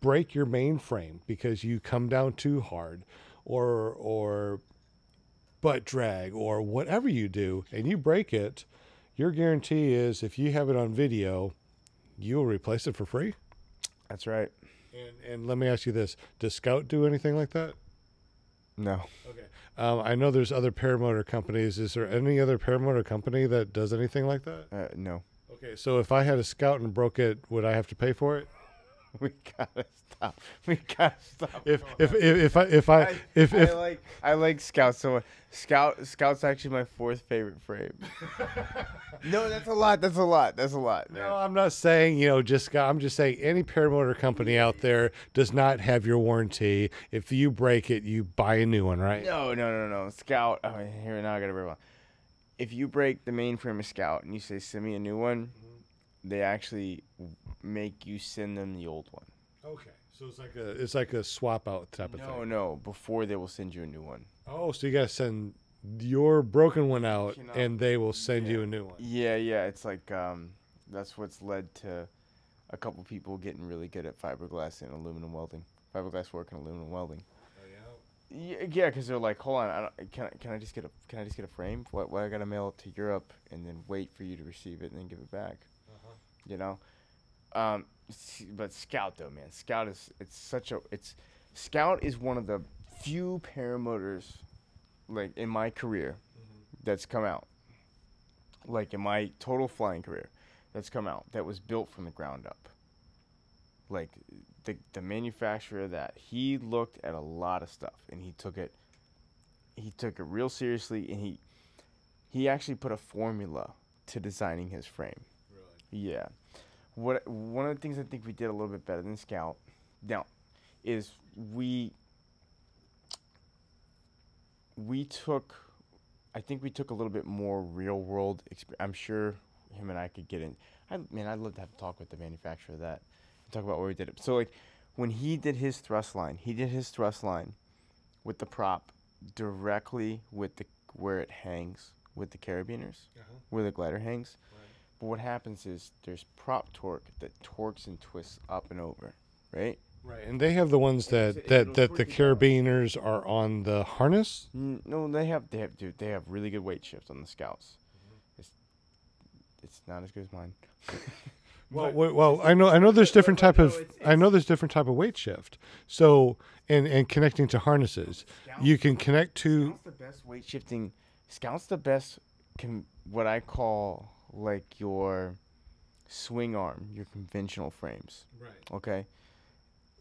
break your main frame because you come down too hard, or or butt drag or whatever you do, and you break it, your guarantee is if you have it on video, you'll replace it for free. That's right. And and let me ask you this. Does Scout do anything like that? No. Okay. Um, I know there's other paramotor companies. Is there any other paramotor company that does anything like that? Uh, no. Okay, so if I had a Scout and broke it, would I have to pay for it? We gotta stop. We gotta stop. If if, if if I if I, I if I if like I like Scout so much. Scout Scout's actually my fourth favorite frame. No, that's a lot. That's a lot. That's a lot. Man. No, I'm not saying you know just Scout. I'm just saying any paramotor company out there does not have your warranty. If you break it, you buy a new one, right? No, no, no, no. Scout. Oh, here now I gotta break one. If you break the main frame of Scout and you say send me a new one, they actually make you send them the old one. Okay, so it's like a it's like a swap out type of no, thing. No, no, before they will send you a new one. Oh, so you gotta send your broken one out, you know, and they will send yeah. you a new one. Yeah, yeah, it's like um, that's what's led to a couple people getting really good at fiberglass and aluminum welding, fiberglass work and aluminum welding. Oh yeah. Yeah, because they're like, hold on, I don't, can I can I just get a can I just get a frame? Why, why I gotta mail it to Europe and then wait for you to receive it and then give it back? You know, um, but Scout though, man, Scout is it's such a it's Scout is one of the few paramotors, like in my career, mm-hmm. that's come out. Like in my total flying career, that's come out that was built from the ground up. Like the the manufacturer of that, he looked at a lot of stuff and he took it, he took it real seriously, and he he actually put a formula to designing his frame. Yeah. What one of the things I think we did a little bit better than Scout now is we we took I think we took a little bit more real world experience. I'm sure him and I could get in. I mean, I'd love to have a talk with the manufacturer of that and talk about what we did. So like when he did his thrust line, he did his thrust line with the prop directly with the where it hangs with the carabiners, uh-huh. where the glider hangs. Right. But what happens is there's prop torque that torques and twists up and over, right? Right, and they have the ones that, it's, that, it's that, that the carabiners are on the harness? No, they have they have dude, they have really good weight shifts on the Scouts. Mm-hmm. it's not as good as mine. Well, well, well, I know, I know there's different type of, I know there's different type of weight shift. So, and, and connecting to harnesses, you can connect to. Scout's the best weight shifting. Scout's the best, can what I call like your swing arm, your conventional frames. Right. Okay.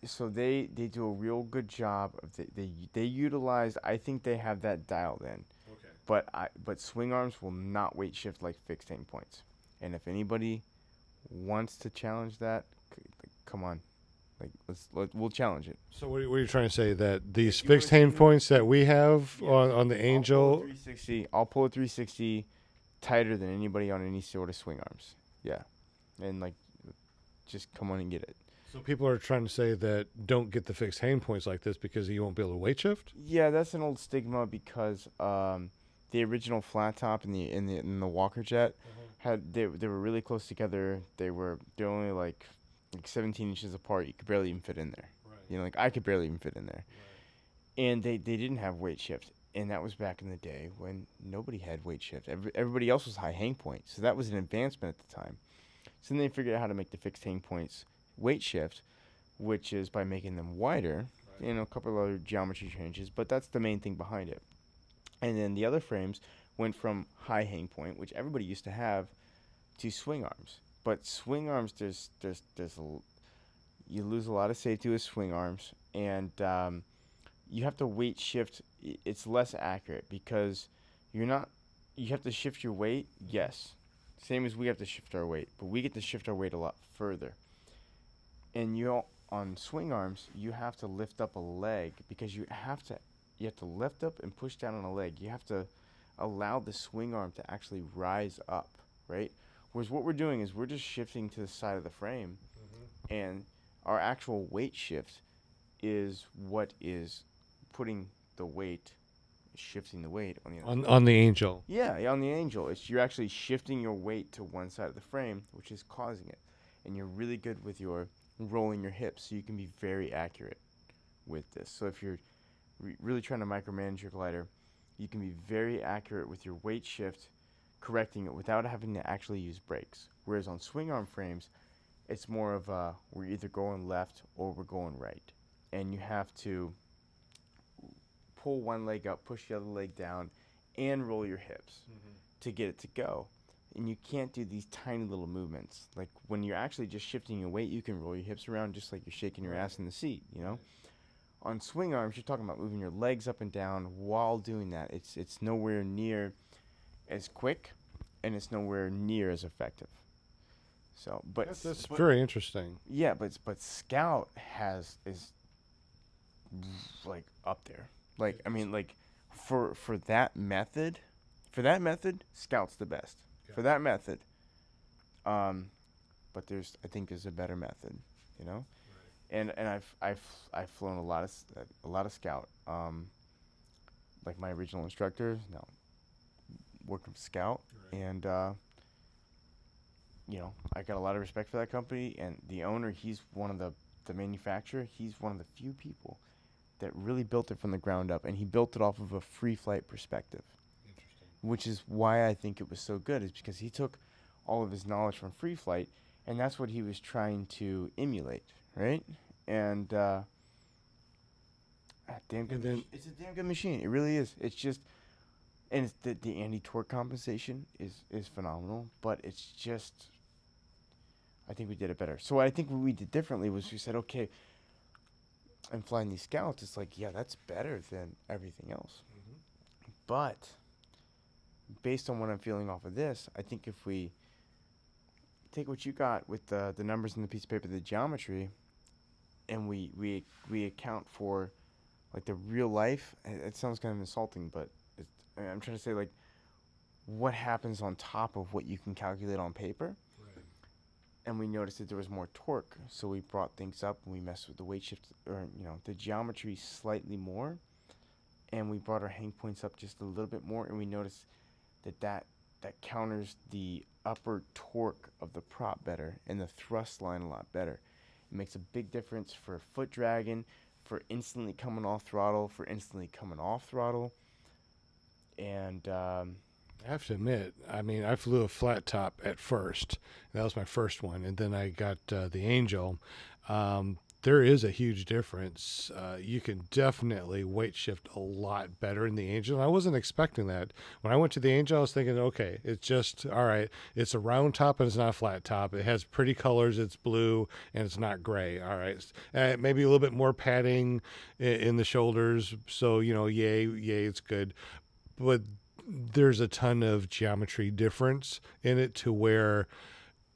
So they, they do a real good job of the, they they utilize. I think they have that dialed in. Okay. But I but swing arms will not weight shift like fixed aim points. And if anybody wants to challenge that, c- come on, like let's let, we'll challenge it. So what are you, what are you trying to say, that these you fixed hand points that we have yeah. on, on the I'll Angel pull three sixty, I'll pull a three sixty tighter than anybody on any sort of swing arms. Yeah, and like just come on and get it. So people are trying to say that don't get the fixed hand points like this because you won't be able to weight shift. Yeah, that's an old stigma because um, the original Flat Top and the in the in the Walker Jet. Mm-hmm. Had, they they were really close together. They were they're only like like seventeen inches apart. You could barely even fit in there. Right. You know, like I could barely even fit in there. Right. And they, they didn't have weight shift, and that was back in the day when nobody had weight shift. Every, everybody else was high hang point, so that was an advancement at the time. So then they figured out how to make the fixed hang points weight shift, which is by making them wider. Right. And a couple of other geometry changes, but that's the main thing behind it. And then the other frames went from high hang point, which everybody used to have, to swing arms. But swing arms, there's there's there's l- you lose a lot of safety with swing arms, and um, you have to weight shift. It's less accurate because you're not. You have to shift your weight. Yes, same as we have to shift our weight, but we get to shift our weight a lot further. And you on swing arms, you have to lift up a leg because you have to you have to lift up and push down on a leg. You have to allow the swing arm to actually rise up, right? Whereas what we're doing is we're just shifting to the side of the frame, mm-hmm. and our actual weight shift is what is putting the weight, shifting the weight on the other on, side. On the Angel. Yeah, yeah, on the Angel. It's you're actually shifting your weight to one side of the frame, which is causing it. And you're really good with your rolling your hips, so you can be very accurate with this. So if you're re- really trying to micromanage your glider, you can be very accurate with your weight shift, correcting it without having to actually use brakes. Whereas on swing arm frames, it's more of a, we're either going left or we're going right. And you have to pull one leg up, push the other leg down, and roll your hips mm-hmm. to get it to go. And you can't do these tiny little movements. Like when you're actually just shifting your weight, you can roll your hips around just like you're shaking your ass in the seat, you know? On swing arms, you're talking about moving your legs up and down while doing that. It's it's nowhere near as quick, and it's nowhere near as effective. So, but that's, that's but, very interesting. Yeah, but but Scout has is like up there. Like I mean, like for for that method, for that method, Scout's the best. Yeah. For that method, um, but there's I think there's a better method, you know. And and I've I've I've flown a lot of a lot of Scout. Um, like my original instructor, no, worked with Scout, right. and uh, you know I got a lot of respect for that company. And the owner, he's one of the the manufacturer. He's one of the few people that really built it from the ground up, and he built it off of a free flight perspective. Interesting. Which is why I think it was so good, is because he took all of his knowledge from free flight, and that's what he was trying to emulate. Right? And uh damn good and it's a damn good machine. It really is. It's just and it's the the anti-torque compensation is, is phenomenal, but it's just I think we did it better. So I think what we did differently was we said, okay, I'm flying these Scouts, it's like, yeah, that's better than everything else. Mm-hmm. But based on what I'm feeling off of this, I think if we take what you got with the the numbers in the piece of paper, the geometry, and we we we account for like the real life. It sounds kind of insulting, but it's, I'm trying to say like what happens on top of what you can calculate on paper. Right. And we noticed that there was more torque, so we brought things up and we messed with the weight shift or you know the geometry slightly more, and we brought our hang points up just a little bit more, and we noticed that that that counters the upper torque of the prop better and the thrust line a lot better. It makes a big difference for foot dragging, for instantly coming off throttle, for instantly coming off throttle. And um, I have to admit, I mean, I flew a flat top at first. That was my first one. And then I got uh, the Angel. Um, there is a huge difference. Uh, you can definitely weight shift a lot better in the Angel. And I wasn't expecting that. When I went to the Angel, I was thinking, okay, it's just, all right, it's a round top and it's not a flat top. It has pretty colors. It's blue and it's not gray. All right. Uh, maybe a little bit more padding in, in the shoulders. So, you know, yay, yay, it's good. But there's a ton of geometry difference in it to where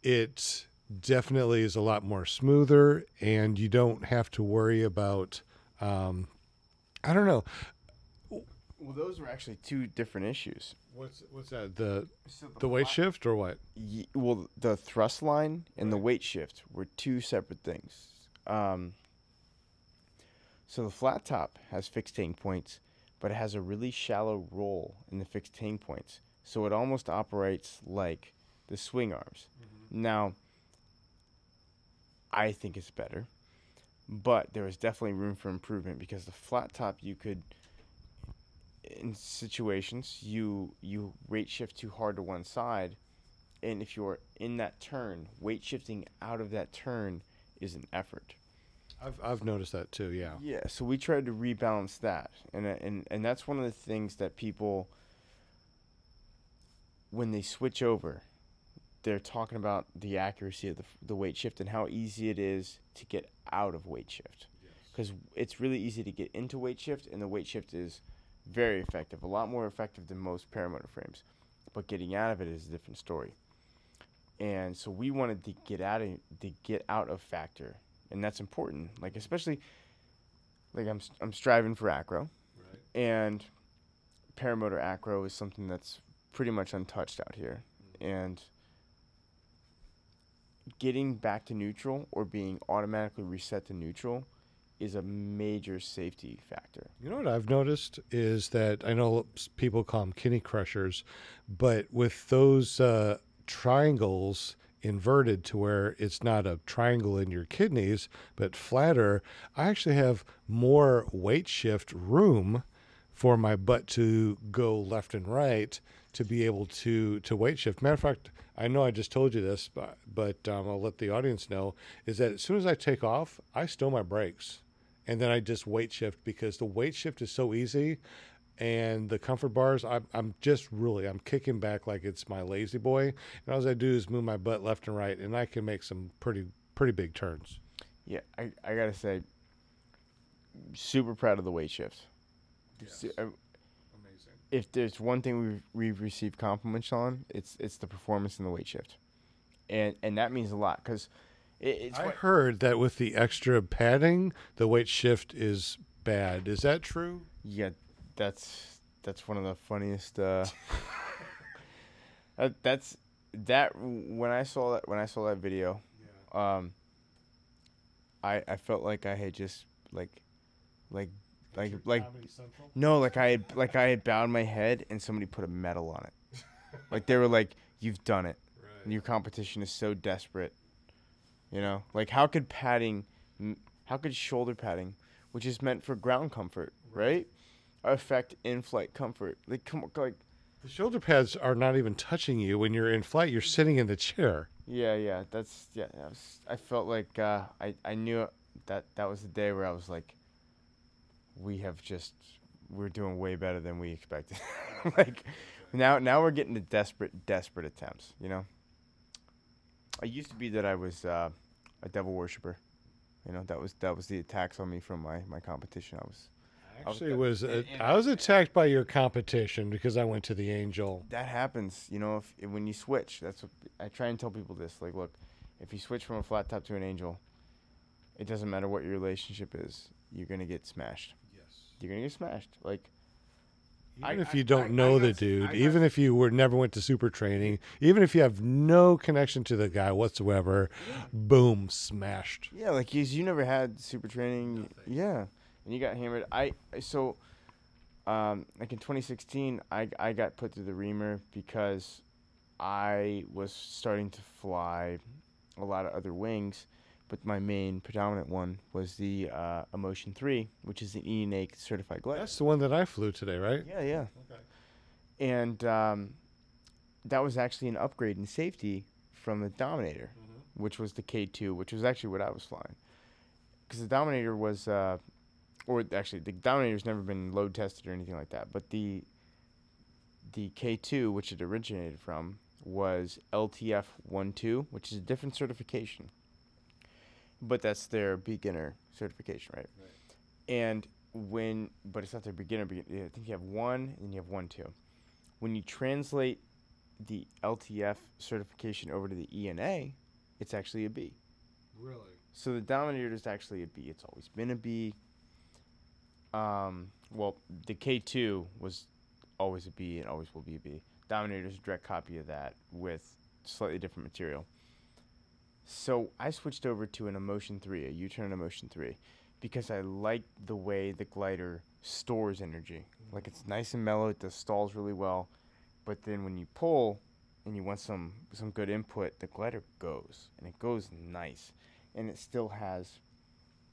it definitely is a lot more smoother, and you don't have to worry about, um, I don't know. Well, those were actually two different issues. What's what's that? The so the, the weight line, shift or what? Y- well, the thrust line and right. the weight shift were two separate things. Um, so the flat top has fixed tang points, but it has a really shallow roll in the fixed tang points. So it almost operates like the swing arms. Mm-hmm. Now, I think it's better, but there was definitely room for improvement because the flat top, you could, in situations, you you weight shift too hard to one side. And if you're in that turn, weight shifting out of that turn is an effort. I've I've noticed that too, yeah. Yeah, so we tried to rebalance that, and and and that's one of the things that people, when they switch over, they're talking about the accuracy of the the weight shift and how easy it is to get out of weight shift, because yes. It's really easy to get into weight shift, and the weight shift is very effective, a lot more effective than most paramotor frames, but getting out of it is a different story. And so we wanted to get out of the get out of factor. And that's important, like especially, like I'm I'm striving for acro, right. And paramotor acro is something that's pretty much untouched out here. Mm-hmm. And getting back to neutral or being automatically reset to neutral is a major safety factor. You know what I've noticed is that, I know people call them kidney crushers, but with those uh, triangles inverted to where it's not a triangle in your kidneys but flatter, I actually have more weight shift room for my butt to go left and right to be able to to weight shift. Matter of fact, I know I just told you this, but but um, I'll let the audience know, is that as soon as I take off, I stow my brakes and then I just weight shift, because the weight shift is so easy. And the comfort bars, I'm, I'm just really, I'm kicking back like it's my lazy boy. And all I do is move my butt left and right, and I can make some pretty, pretty big turns. Yeah, I, I got to say, super proud of the weight shift. Yes. I, Amazing. If there's one thing we've, we've received compliments on, it's it's the performance in the weight shift. And, and that means a lot, because it, it's... I what, heard that with the extra padding, the weight shift is bad. Is that true? Yeah. That's that's one of the funniest. Uh, that, that's that when I saw that when I saw that video, yeah. um, I I felt like I had just like, like, like like no like I had, like I had bowed my head and somebody put a medal on it, like they were like, you've done it, right. Your competition is so desperate, you know, like how could padding, how could shoulder padding, which is meant for ground comfort, right? right? affect in-flight comfort. Like, come on, like the shoulder pads are not even touching you when you're in flight. You're sitting in the chair. Yeah, yeah, that's yeah. I, was, I felt like uh, I I knew that that was the day where I was like, we have just we're doing way better than we expected. Like now now we're getting to desperate desperate attempts. You know, I used to be that I was uh, a devil worshiper. You know, that was that was the attacks on me from my, my competition. I was. Actually, was a, I was attacked by your competition because I went to the Angel. That happens, you know, if, when you switch. That's what I try and tell people this. Like, look, if you switch from a flat top to an Angel, it doesn't matter what your relationship is. You're gonna get smashed. Yes. You're gonna get smashed. Like, even I, if you don't I, know I, I the dude, even if you were never went to super training, even if you have no connection to the guy whatsoever, yeah. Boom, smashed. Yeah, like you, you never had super training. Nothing. Yeah. And you got hammered. I so, um, like in twenty sixteen, I I got put through the reamer because I was starting to fly a lot of other wings, but my main predominant one was the uh, Emotion three, which is an E N A certified glider. That's the one that I flew today, right? Yeah, yeah. Okay. And um, that was actually an upgrade in safety from the Dominator, mm-hmm. which was the K two, which was actually what I was flying. Because the Dominator was, uh, or actually the Dominator's never been load tested or anything like that, but the the K two, which it originated from, was L T F twelve, which is a different certification. But that's their beginner certification, right? Right. And when, but it's not their beginner, beginner, I think you have one and you have one, two. When you translate the L T F certification over to the E N A, it's actually a B. Really? So the Dominator is actually a B. It's always been a B. Um, well, the K two was always a B and always will be a B. Dominator is a direct copy of that with slightly different material. So I switched over to an Emotion three, a U-turn Emotion three, because I like the way the glider stores energy. Mm-hmm. Like, it's nice and mellow, it does stalls really well, but then when you pull and you want some, some good input, the glider goes, and it goes nice, and it still has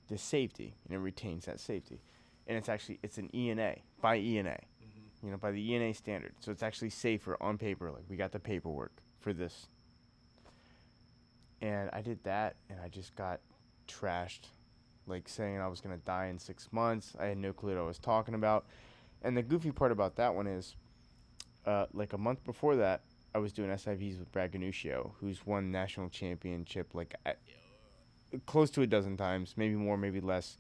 the safety, and it retains that safety. And it's actually, it's an E N A, by E N A, mm-hmm. you know, by the E N A standard. So it's actually safer on paper, like we got the paperwork for this. And I did that, and I just got trashed, like saying I was going to die in six months. I had no clue what I was talking about. And the goofy part about that one is, uh, like a month before that, I was doing S I Vs with Brad Gunnuscio, who's won national championship like at, close to a dozen times, maybe more, maybe less,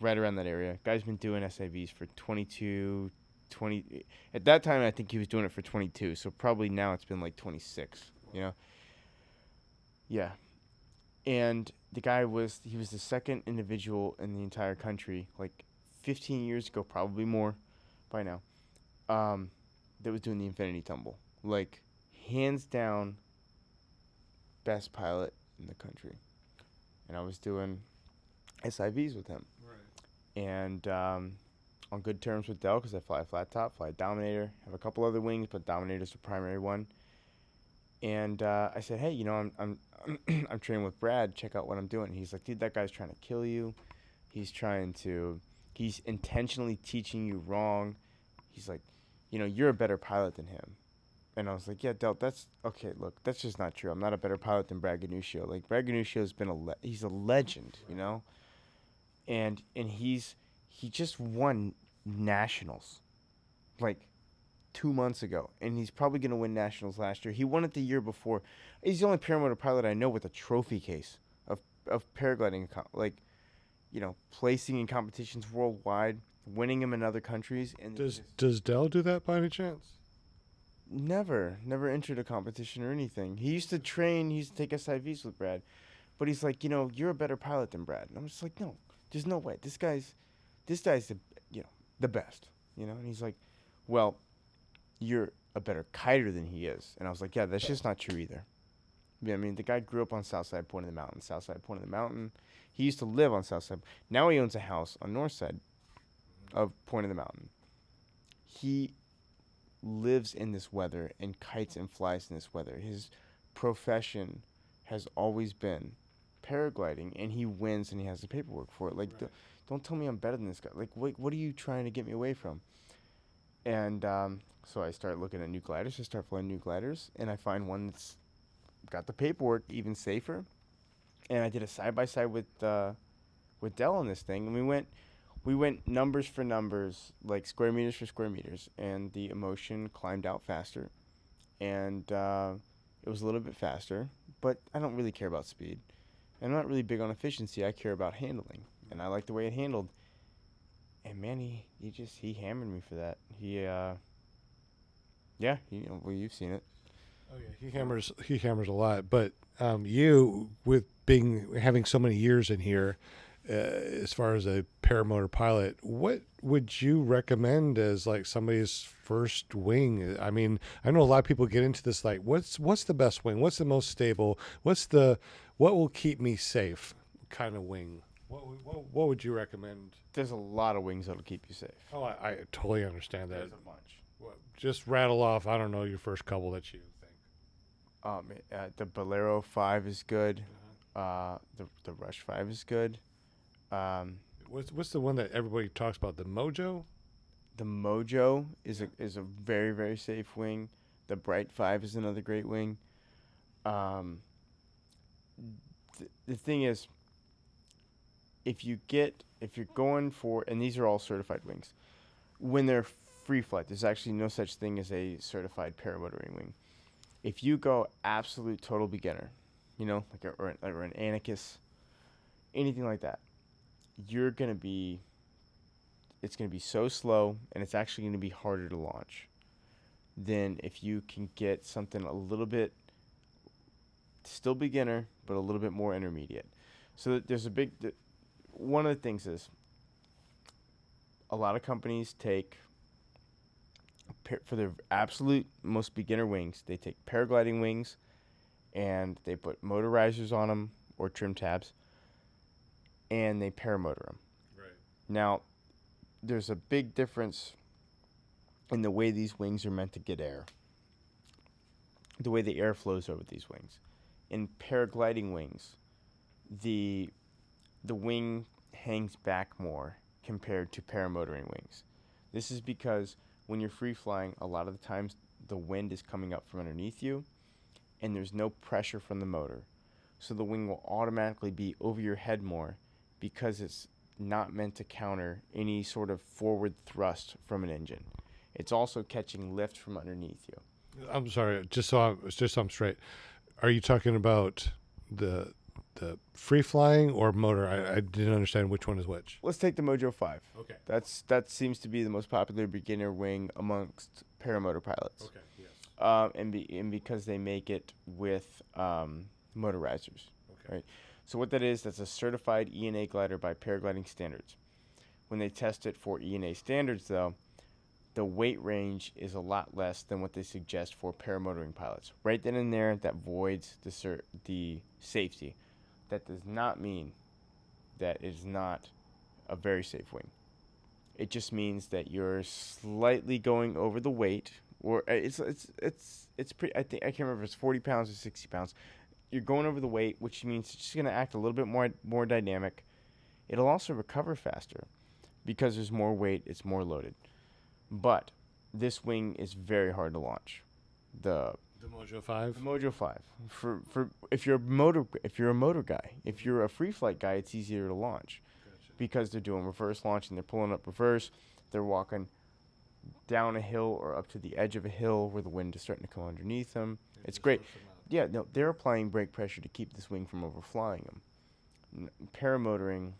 right around that area. Guy's been doing S I Vs for twenty-two, twenty. At that time, I think he was doing it for twenty-two, so probably now it's been like twenty-six, you know? Yeah. And the guy was, he was the second individual in the entire country, like fifteen years ago, probably more by now, um, that was doing the infinity tumble. Like, hands down, best pilot in the country. And I was doing S I Vs with him. Right. And um, on good terms with Dell, because I fly Flat Top, fly Dominator, have a couple other wings, but Dominator's the primary one. And uh, I said, hey, you know, I'm I'm I'm training with Brad. Check out what I'm doing. And he's like, dude, that guy's trying to kill you. He's trying to, he's intentionally teaching you wrong. He's like, you know, you're a better pilot than him. And I was like, yeah, Del, that's, okay, look, that's just not true. I'm not a better pilot than Brad Gunnuscio. Like, Brad Gannuccio's been a, le- he's a legend, you know? And and he's, he just won nationals. Like, two months ago, and he's probably going to win nationals last year. He won it the year before. He's the only paramotor pilot I know with a trophy case of of paragliding, like, you know, placing in competitions worldwide, winning them in other countries. And does does Dell do that by any chance? Never, never entered a competition or anything. He used to train. He used to take S I Vs with Brad, but he's like, you know, you're a better pilot than Brad. And I'm just like, no, there's no way. This guy's, this guy's the, you know, the best. You know, and he's like, well, you're a better kiter than he is. And I was like, yeah, that's just not true either. Yeah, I mean, the guy grew up on Southside Point of the Mountain, Southside Point of the Mountain. He used to live on Southside. Now he owns a house on Northside of Point of the Mountain. He lives in this weather and kites and flies in this weather. His profession has always been paragliding, and he wins and he has the paperwork for it. Like, right. th- don't tell me I'm better than this guy. Like, wait, what are you trying to get me away from? And um, so I start looking at new gliders. I start flying new gliders, and I find one that's got the paperwork, even safer. And I did a side by side with uh, with Dell on this thing, and we went we went numbers for numbers, like square meters for square meters. And the Emotion climbed out faster, and uh, it was a little bit faster. But I don't really care about speed. I'm not really big on efficiency. I care about handling, and I like the way it handled. And man, he, he just he hammered me for that. He uh, yeah, he, well, you've seen it. Oh yeah, he hammers he hammers a lot. But um, you with being having so many years in here, uh, as far as a paramotor pilot, what would you recommend as like somebody's first wing? I mean, I know a lot of people get into this like, what's what's the best wing? What's the most stable? What's the what will keep me safe? Kind of wing. What, what what would you recommend? There's a lot of wings that'll keep you safe. Oh, I, I totally understand that. There's a bunch. What, just rattle off, I don't know, your first couple that you think. Um, uh, the Bolero Five is good. Uh-huh. Uh, the the Rush Five is good. Um, what's what's the one that everybody talks about? The Mojo. The Mojo is a is a very very safe wing. The Bright Five is another great wing. Um, th- the thing is, if you get, if you're going for, and these are all certified wings, when they're free flight, there's actually no such thing as a certified paramotoring wing. If you go absolute total beginner, you know, like a, or, an, or an anarchist, anything like that, you're going to be, it's going to be so slow, and it's actually going to be harder to launch than if you can get something a little bit, still beginner, but a little bit more intermediate. So there's a big, th- one of the things is a lot of companies take, for their absolute most beginner wings, they take paragliding wings and they put motorizers on them or trim tabs and they paramotor them. Right. Now, there's a big difference in the way these wings are meant to get air, the way the air flows over these wings. In paragliding wings, the the wing hangs back more compared to paramotoring wings. This is because when you're free flying, a lot of the times the wind is coming up from underneath you and there's no pressure from the motor. So the wing will automatically be over your head more because it's not meant to counter any sort of forward thrust from an engine. It's also catching lift from underneath you. I'm sorry, just so I'm, just so I'm straight. Are you talking about the the free flying or motor? I, I didn't understand which one is which. Let's take the Mojo five. Okay. That's that seems to be the most popular beginner wing amongst paramotor pilots. Okay. Yes. Um, and be, and because they make it with um, motorizers. Okay. Right. So what that is, that's a certified E N A glider by paragliding standards. When they test it for E N A standards, though, the weight range is a lot less than what they suggest for paramotoring pilots. Right then and there, that voids the cert- the safety. That does not mean that it is not a very safe wing. It just means that you're slightly going over the weight, or it's it's it's it's pretty. I think I can't remember if it's forty pounds or sixty pounds. You're going over the weight, which means it's just going to act a little bit more more dynamic. It'll also recover faster because there's more weight. It's more loaded. But this wing is very hard to launch. The the Mojo five. The Mojo five. For for if you're a motor if you're a motor guy, if you're a free flight guy, it's easier to launch. Gotcha. Because they're doing reverse launching, they're pulling up reverse, they're walking down a hill or up to the edge of a hill where the wind is starting to come underneath them. It it's great. Yeah, no, they're applying brake pressure to keep this wing from overflying them. N- paramotoring,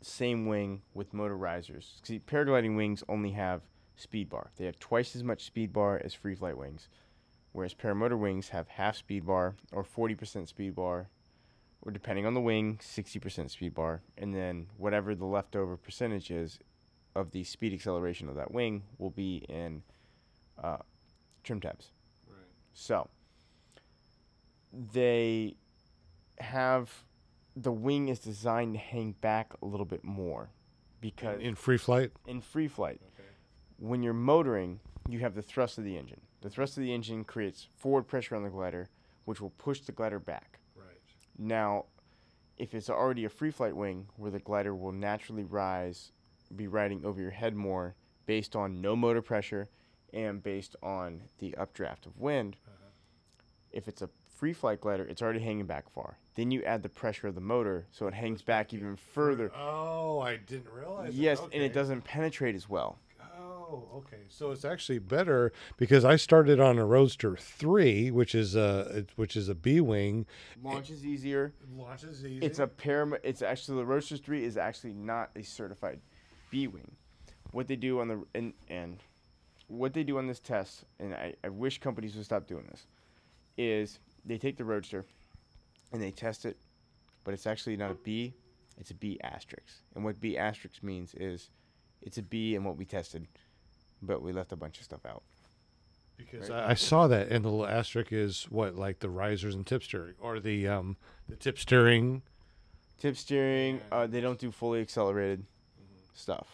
same wing with motorizers. See, paragliding wings only have speed bar. They have twice as much speed bar as free flight wings, whereas paramotor wings have half speed bar or forty percent speed bar, or depending on the wing, sixty percent speed bar, and then whatever the leftover percentage is of the speed acceleration of that wing will be in uh, trim tabs. Right. So they have, the wing is designed to hang back a little bit more because in, in free flight in free flight okay. When you're motoring, you have the thrust of the engine. The thrust of the engine creates forward pressure on the glider, which will push the glider back. Right. Now, if it's already a free flight wing where the glider will naturally rise, be riding over your head more based on no motor pressure and based on the updraft of wind, uh-huh. If it's a free flight glider, it's already hanging back far. Then you add the pressure of the motor, so it hangs back even further. Oh, I didn't realize that. Yes, okay. And it doesn't penetrate as well. Oh, okay. So it's actually better because I started on a Roadster three, which is a which is a B wing. Launch is easier. Launch is easier. It's a param. It's actually the Roadster three is actually not a certified B wing. What they do on the and and what they do on this test, and I, I wish companies would stop doing this, is they take the Roadster and they test it, but it's actually not a B, it's a B asterisk. And what B asterisk means is it's a B in what we tested, but we left a bunch of stuff out. Because right? I, I saw that, and the little asterisk is what, like the risers and tip steering, or the um, the tip steering? Tip steering, uh, they don't do fully accelerated mm-hmm. stuff.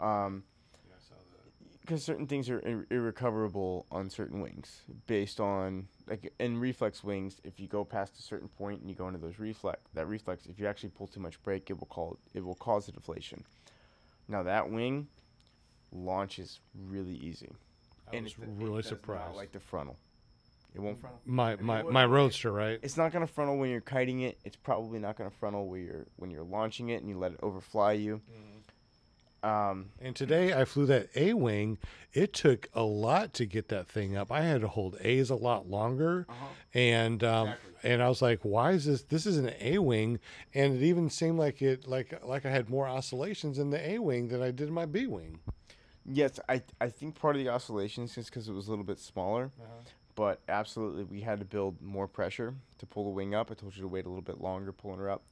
Um, yeah, I saw that. Because certain things are ir- irrecoverable on certain wings based on, like in reflex wings, if you go past a certain point and you go into those reflex, that reflex, if you actually pull too much brake, it will call it will cause a deflation. Now that wing launches really easy. I and was it, really it surprised. Like the frontal, it won't frontal. My my, my Roadster, right? It's not gonna frontal when you're kiting it. It's probably not gonna frontal when you're when you're launching it and you let it overfly you. Mm-hmm. Um, and today I flew that A-wing. It took a lot to get that thing up. I had to hold A's a lot longer, uh-huh. and um, exactly. and I was like, "Why is this? This is an A-wing," and it even seemed like it like like I had more oscillations in the A-wing than I did in my B-wing. Yes, I I think part of the oscillations is because it was a little bit smaller, uh-huh. but absolutely we had to build more pressure to pull the wing up. I told you to wait a little bit longer pulling her up,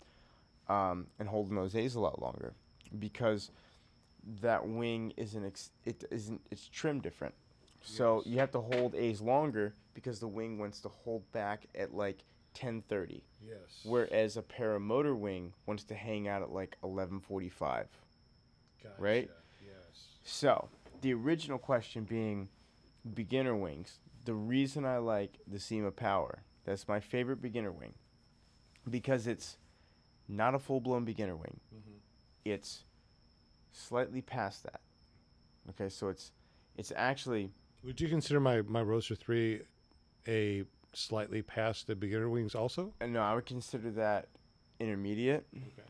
um, and holding those A's a lot longer because. That wing isn't ex- it isn't it's trimmed different, so yes. You have to hold A's longer because the wing wants to hold back at like ten thirty. Yes. Whereas a paramotor wing wants to hang out at like eleven forty-five. Gotcha. Right. Yes. So the original question being, beginner wings. The reason I like the SEMA Power, that's my favorite beginner wing, because it's not a full blown beginner wing. Mm-hmm. It's slightly past that. Okay, so it's it's actually... Would you consider my, my Roadster three a slightly past the beginner wings also? No, I would consider that intermediate. Okay.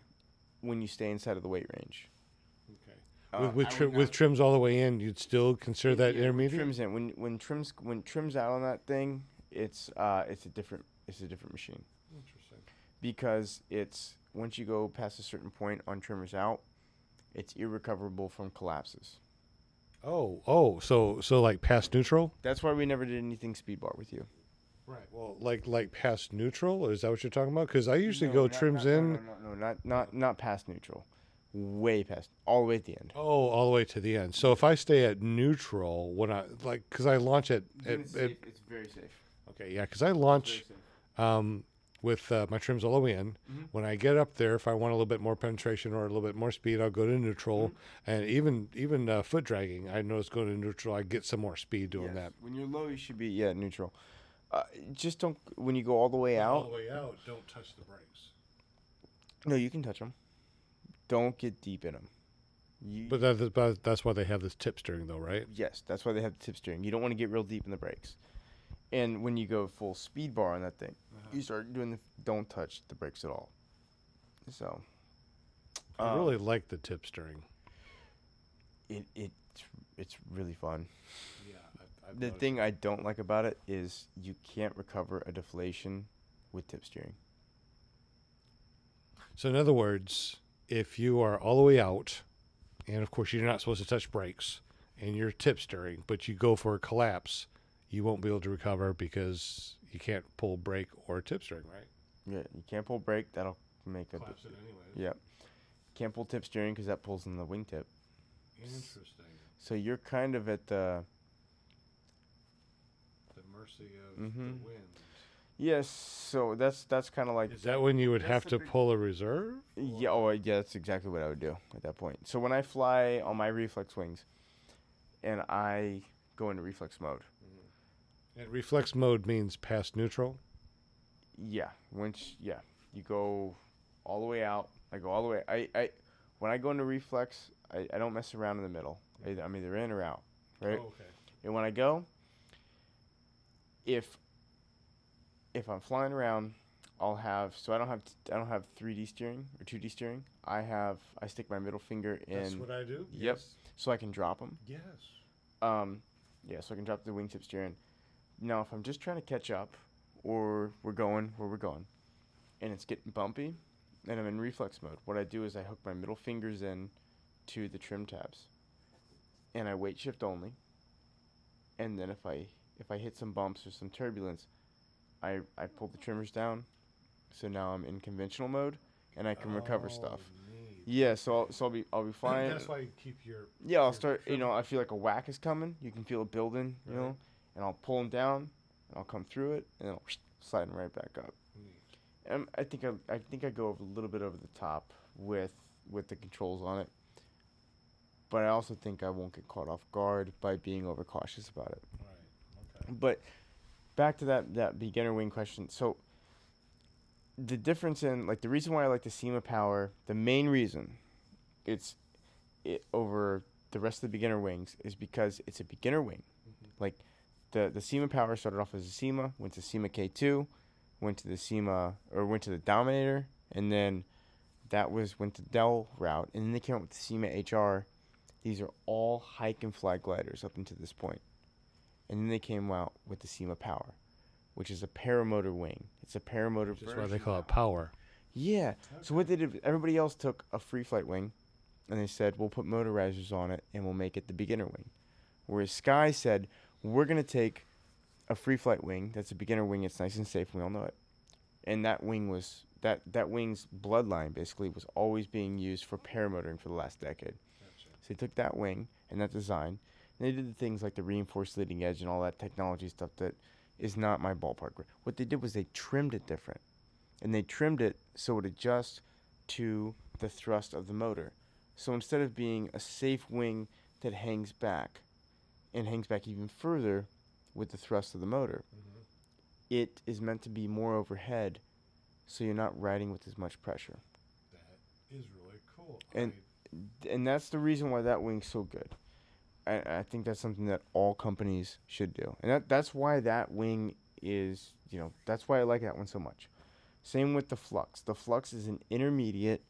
When you stay inside of the weight range. Okay. Uh, with with, tri- with trims all the way in, you'd still consider that yeah, intermediate? Trims in. When when trims when trims out on that thing, it's uh it's a different it's a different machine. Interesting. Because it's once you go past a certain point on trimmers out, it's irrecoverable from collapses. Oh, oh, so so like past neutral? That's why we never did anything speed bar with you. Right. Well, like like past neutral? Is that what you're talking about? Because I usually no, go not, trims not, in. No, no, no, no, not not not past neutral. Way past, all the way at the end. Oh, all the way to the end. So if I stay at neutral when I like, because I launch at, at, it's, at, at it's very safe. Okay, yeah, because I launch. Um, with uh, my trims all the way in. Mm-hmm. When I get up there, if I want a little bit more penetration or a little bit more speed, I'll go to neutral. Mm-hmm. And even even uh, foot dragging, I notice going to neutral, I get some more speed doing yes. that. When you're low, you should be, yeah, neutral. Uh, just don't, when you go all the way out. All the way out, don't touch the brakes. No, you can touch them. Don't get deep in them. You, but, that, but that's why they have this tip steering though, right? Yes, that's why they have the tip steering. You don't want to get real deep in the brakes. And when you go full speed bar on that thing, uh-huh. you start doing the don't touch the brakes at all. So, um, I really like the tip steering. It it it's really fun. Yeah. I've, I've the thing it. I don't like about it is you can't recover a deflation with tip steering. So in other words, if you are all the way out, and of course you're not supposed to touch brakes, and you're tip steering, but you go for a collapse. You won't be able to recover because you can't pull brake or tip steering, right? Yeah, you can't pull brake. That'll make a... Collapse it anyway. Yeah. Can't pull tip steering because that pulls in the wingtip. Interesting. So you're kind of at the... The mercy of mm-hmm. the wind. Yes, so that's that's kind of like... Is that when you would have to big... pull a reserve? Yeah, oh, yeah, that's exactly what I would do at that point. So when I fly on my reflex wings and I go into reflex mode... And reflex mode means past neutral? Yeah. Once, yeah. You go all the way out. I go all the way. I, I when I go into reflex, I, I don't mess around in the middle. I, I'm either in or out. Right? Oh, okay. And when I go, if if I'm flying around, I'll have so I don't have I don't have three D steering or two D steering. I have I stick my middle finger in. That's what I do? Yep. Yes. So I can drop them. Yes. Um. Yeah. So I can drop the wingtip steering. Now, if I'm just trying to catch up, or we're going where we're going, and it's getting bumpy, and I'm in reflex mode, what I do is I hook my middle fingers in to the trim tabs, and I weight shift only. And then if I if I hit some bumps or some turbulence, I I pull the trimmers down, so now I'm in conventional mode, and I can oh, recover stuff. Neat. Yeah, so I'll, so I'll be I'll be flying. That's why you keep your yeah. I'll your start. Trim. You know, I feel like a whack is coming. You can feel it building. You right. know. And I'll pull them down, and I'll come through it, and I'll slide them right back up. Mm. And I think I, I think I go a little bit over the top with with the controls on it, but I also think I won't get caught off guard by being overcautious about it. Right. Okay. But back to that that beginner wing question. So the difference in like the reason why I like the SEMA Power, the main reason, it's it over the rest of the beginner wings is because it's a beginner wing. Like the the SEMA power started off as a SEMA, went to SEMA K two, went to the SEMA or went to the Dominator, and then that was went to Dell route, and then they came up with the SEMA H R. These are all hike and fly gliders up until this point. And then they came out with the SEMA Power, which is a paramotor wing. It's a paramotor version. That's why they call it Power. Yeah. Okay. So what they did, everybody else took a free flight wing, and they said, we'll put motorizers on it, and we'll make it the beginner wing. Whereas Sky said, we're going to take a free flight wing. That's a beginner wing. It's nice and safe, and we all know it. And that wing was that, that wing's bloodline, basically, was always being used for paramotoring for the last decade. So they took that wing and that design, and they did the things like the reinforced leading edge and all that technology stuff that is not my ballpark. What they did was they trimmed it different, and they trimmed it so it adjusts to the thrust of the motor. So instead of being a safe wing that hangs back and hangs back even further with the thrust of the motor, mm-hmm. it is meant to be more overhead, so you're not riding with as much pressure. That is really cool. And. I- And that's the reason why that wing's so good. I, I think that's something that all companies should do. And that that's why that wing is, you know, that's why I like that one so much. Same with the Flux. The Flux is an intermediate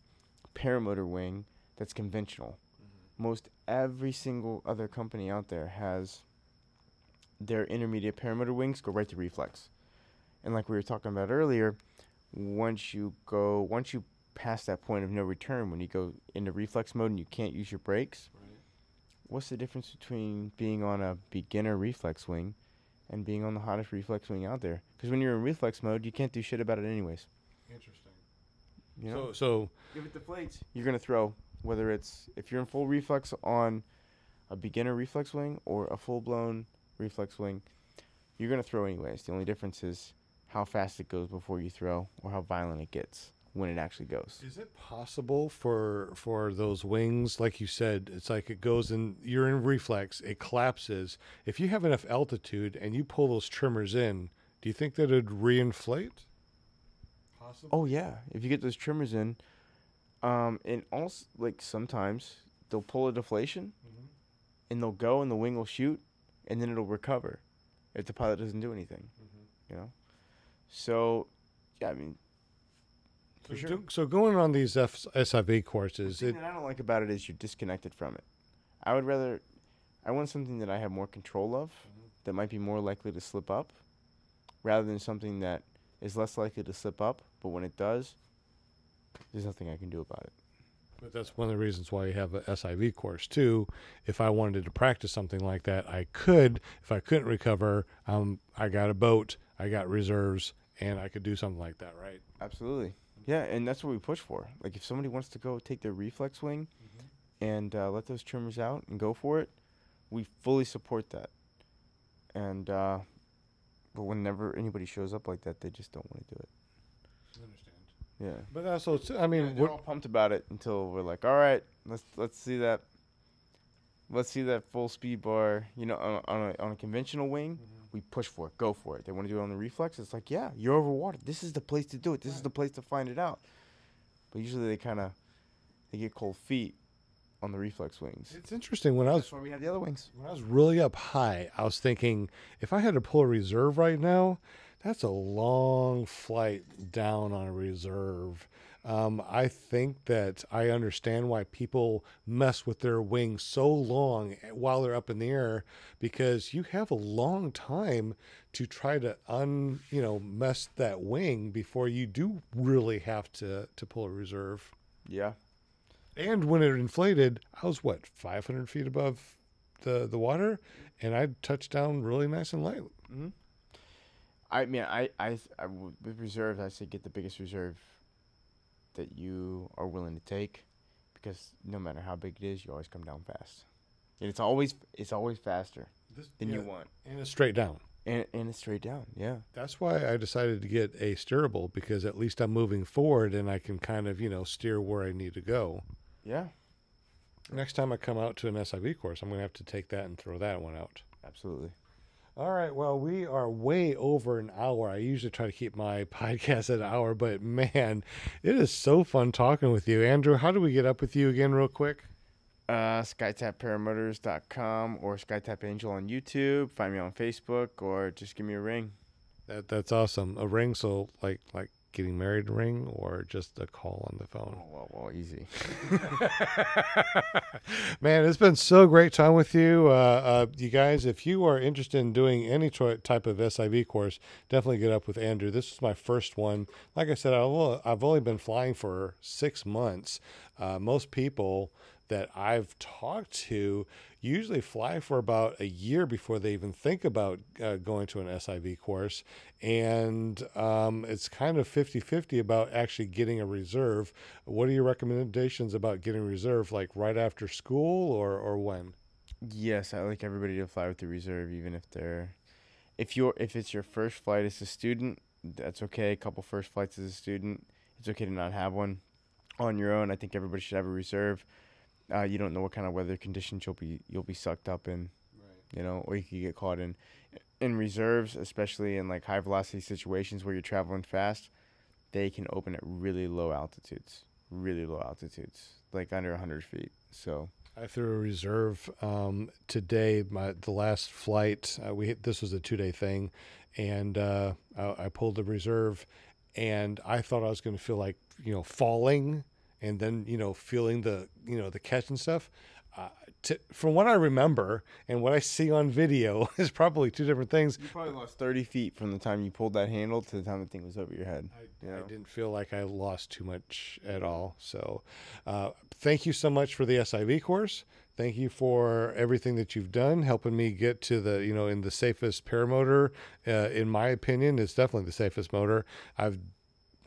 paramotor wing that's conventional. Mm-hmm. Most every single other company out there has their intermediate paramotor wings go right to reflex. And like we were talking about earlier, once you go, once you past that point of no return, when you go into reflex mode and you can't use your brakes, right. What's the difference between being on a beginner reflex wing and being on the hottest reflex wing out there? Because when you're in reflex mode, you can't do shit about it anyways. Interesting. You know? So, so if it deflates, you're going to throw, whether it's if you're in full reflex on a beginner reflex wing or a full-blown reflex wing, you're going to throw anyways. The only difference is how fast it goes before you throw or how violent it gets when it actually goes. Is it possible for for those wings, like you said, it's like it goes in, you're in reflex, it collapses. If you have enough altitude and you pull those trimmers in, do you think that it'd reinflate? Possible. Oh yeah, if you get those trimmers in, um, and also like sometimes they'll pull a deflation, mm-hmm. and they'll go and the wing will shoot, and then it'll recover, if the pilot doesn't do anything, mm-hmm. you know. So, yeah, I mean. So, sure. do, so going on these F- S I V courses, the thing it, that I don't like about it is you're disconnected from it. I would rather, I want something that I have more control of, mm-hmm. that might be more likely to slip up, rather than something that is less likely to slip up. But when it does, there's nothing I can do about it. But that's one of the reasons why you have a S I V course too. If I wanted to practice something like that, I could. If I couldn't recover, um, I got a boat, I got reserves, and I could do something like that, right? Absolutely. Yeah, and that's what we push for. Like, if somebody wants to go take their reflex wing mm-hmm. and uh, let those trimmers out and go for it, we fully support that. And uh, but whenever anybody shows up like that, they just don't want to do it. I understand. Yeah. But also, t- I mean, yeah, we're all pumped about it until we're like, all right, let's let's see that, let's see that full speed bar. You know, on a, on a, on a conventional wing. Mm-hmm. We push for it. Go for it. They want to do it on the reflex. It's like, yeah, you're over water. This is the place to do it. This right. is the place to find it out. But usually they kind of they get cold feet on the reflex wings. It's interesting. When I was That's why we have the other wings. When I was really up high, I was thinking, if I had to pull a reserve right now, that's a long flight down on a reserve. Um, I think that I understand why people mess with their wings so long while they're up in the air, because you have a long time to try to un, you know, mess that wing before you do really have to, to pull a reserve. Yeah. And when it inflated, I was what, five hundred feet above the, the water, and I touched down really nice and light. Mm-hmm. I mean, I, I, I with reserves, I say get the biggest reserve that you are willing to take, because no matter how big it is, you always come down fast, and it's always it's always faster this, than yeah, you want. And it's straight down. And and it's straight down. Yeah. That's why I decided to get a steerable, because at least I'm moving forward and I can kind of, you know, steer where I need to go. Yeah. Next time I come out to an S I V course, I'm gonna have to take that and throw that one out. Absolutely. All right, well, we are way over an hour. I usually try to keep my podcast at an hour, but, man, it is so fun talking with you. Andrew, how do we get up with you again real quick? uh, Sky Tap Paramotors dot com or SkyTap Angel on YouTube. Find me on Facebook or just give me a ring. That That's awesome. A ring, so like like getting married ring or just a call on the phone? Oh, well, well easy. Man, it's been so great time with you. Uh, uh, you guys, if you are interested in doing any t- type of S I V course, definitely get up with Andrew. This was my first one. Like I said, I've, I've only been flying for six months. Uh, most people that I've talked to usually fly for about a year before they even think about uh, going to an S I V course. And um, it's kind of fifty-fifty about actually getting a reserve. What are your recommendations about getting a reserve, like right after school or, or when? Yes, I like everybody to fly with the reserve, even if they're, if you're, if it's your first flight as a student, that's okay. A couple first flights as a student, it's okay to not have one on your own. I think everybody should have a reserve. Uh, you don't know what kind of weather conditions you'll be you'll be sucked up in, right. You know, or you could get caught in in reserves, especially in like high velocity situations where you're traveling fast. They can open at really low altitudes, really low altitudes, like under one hundred feet. So I threw a reserve um, today. My the last flight uh, we hit, this was a two day thing, and uh, I, I pulled the reserve, and I thought I was going to feel like you know falling. And then, you know, feeling the, you know, the catch and stuff. Uh, to, from what I remember and what I see on video is probably two different things. You probably lost thirty feet from the time you pulled that handle to the time the thing was over your head. I, you know? I didn't feel like I lost too much at all. So uh, thank you so much for the S I V course. Thank you for everything that you've done, helping me get to the, you know, in the safest paramotor. Uh, in my opinion, it's definitely the safest motor. I've,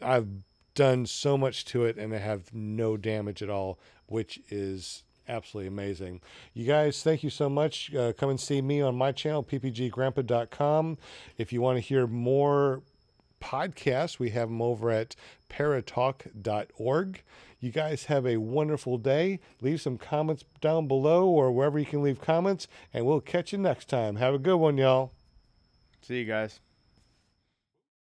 I've, done so much to it, and I have no damage at all, which is absolutely amazing. You guys, thank you so much. Uh, come and see me on my channel, P P G Grampa dot com. If you want to hear more podcasts, we have them over at Para Talk dot org. You guys have a wonderful day. Leave some comments down below or wherever you can leave comments, and we'll catch you next time. Have a good one, y'all. See you guys.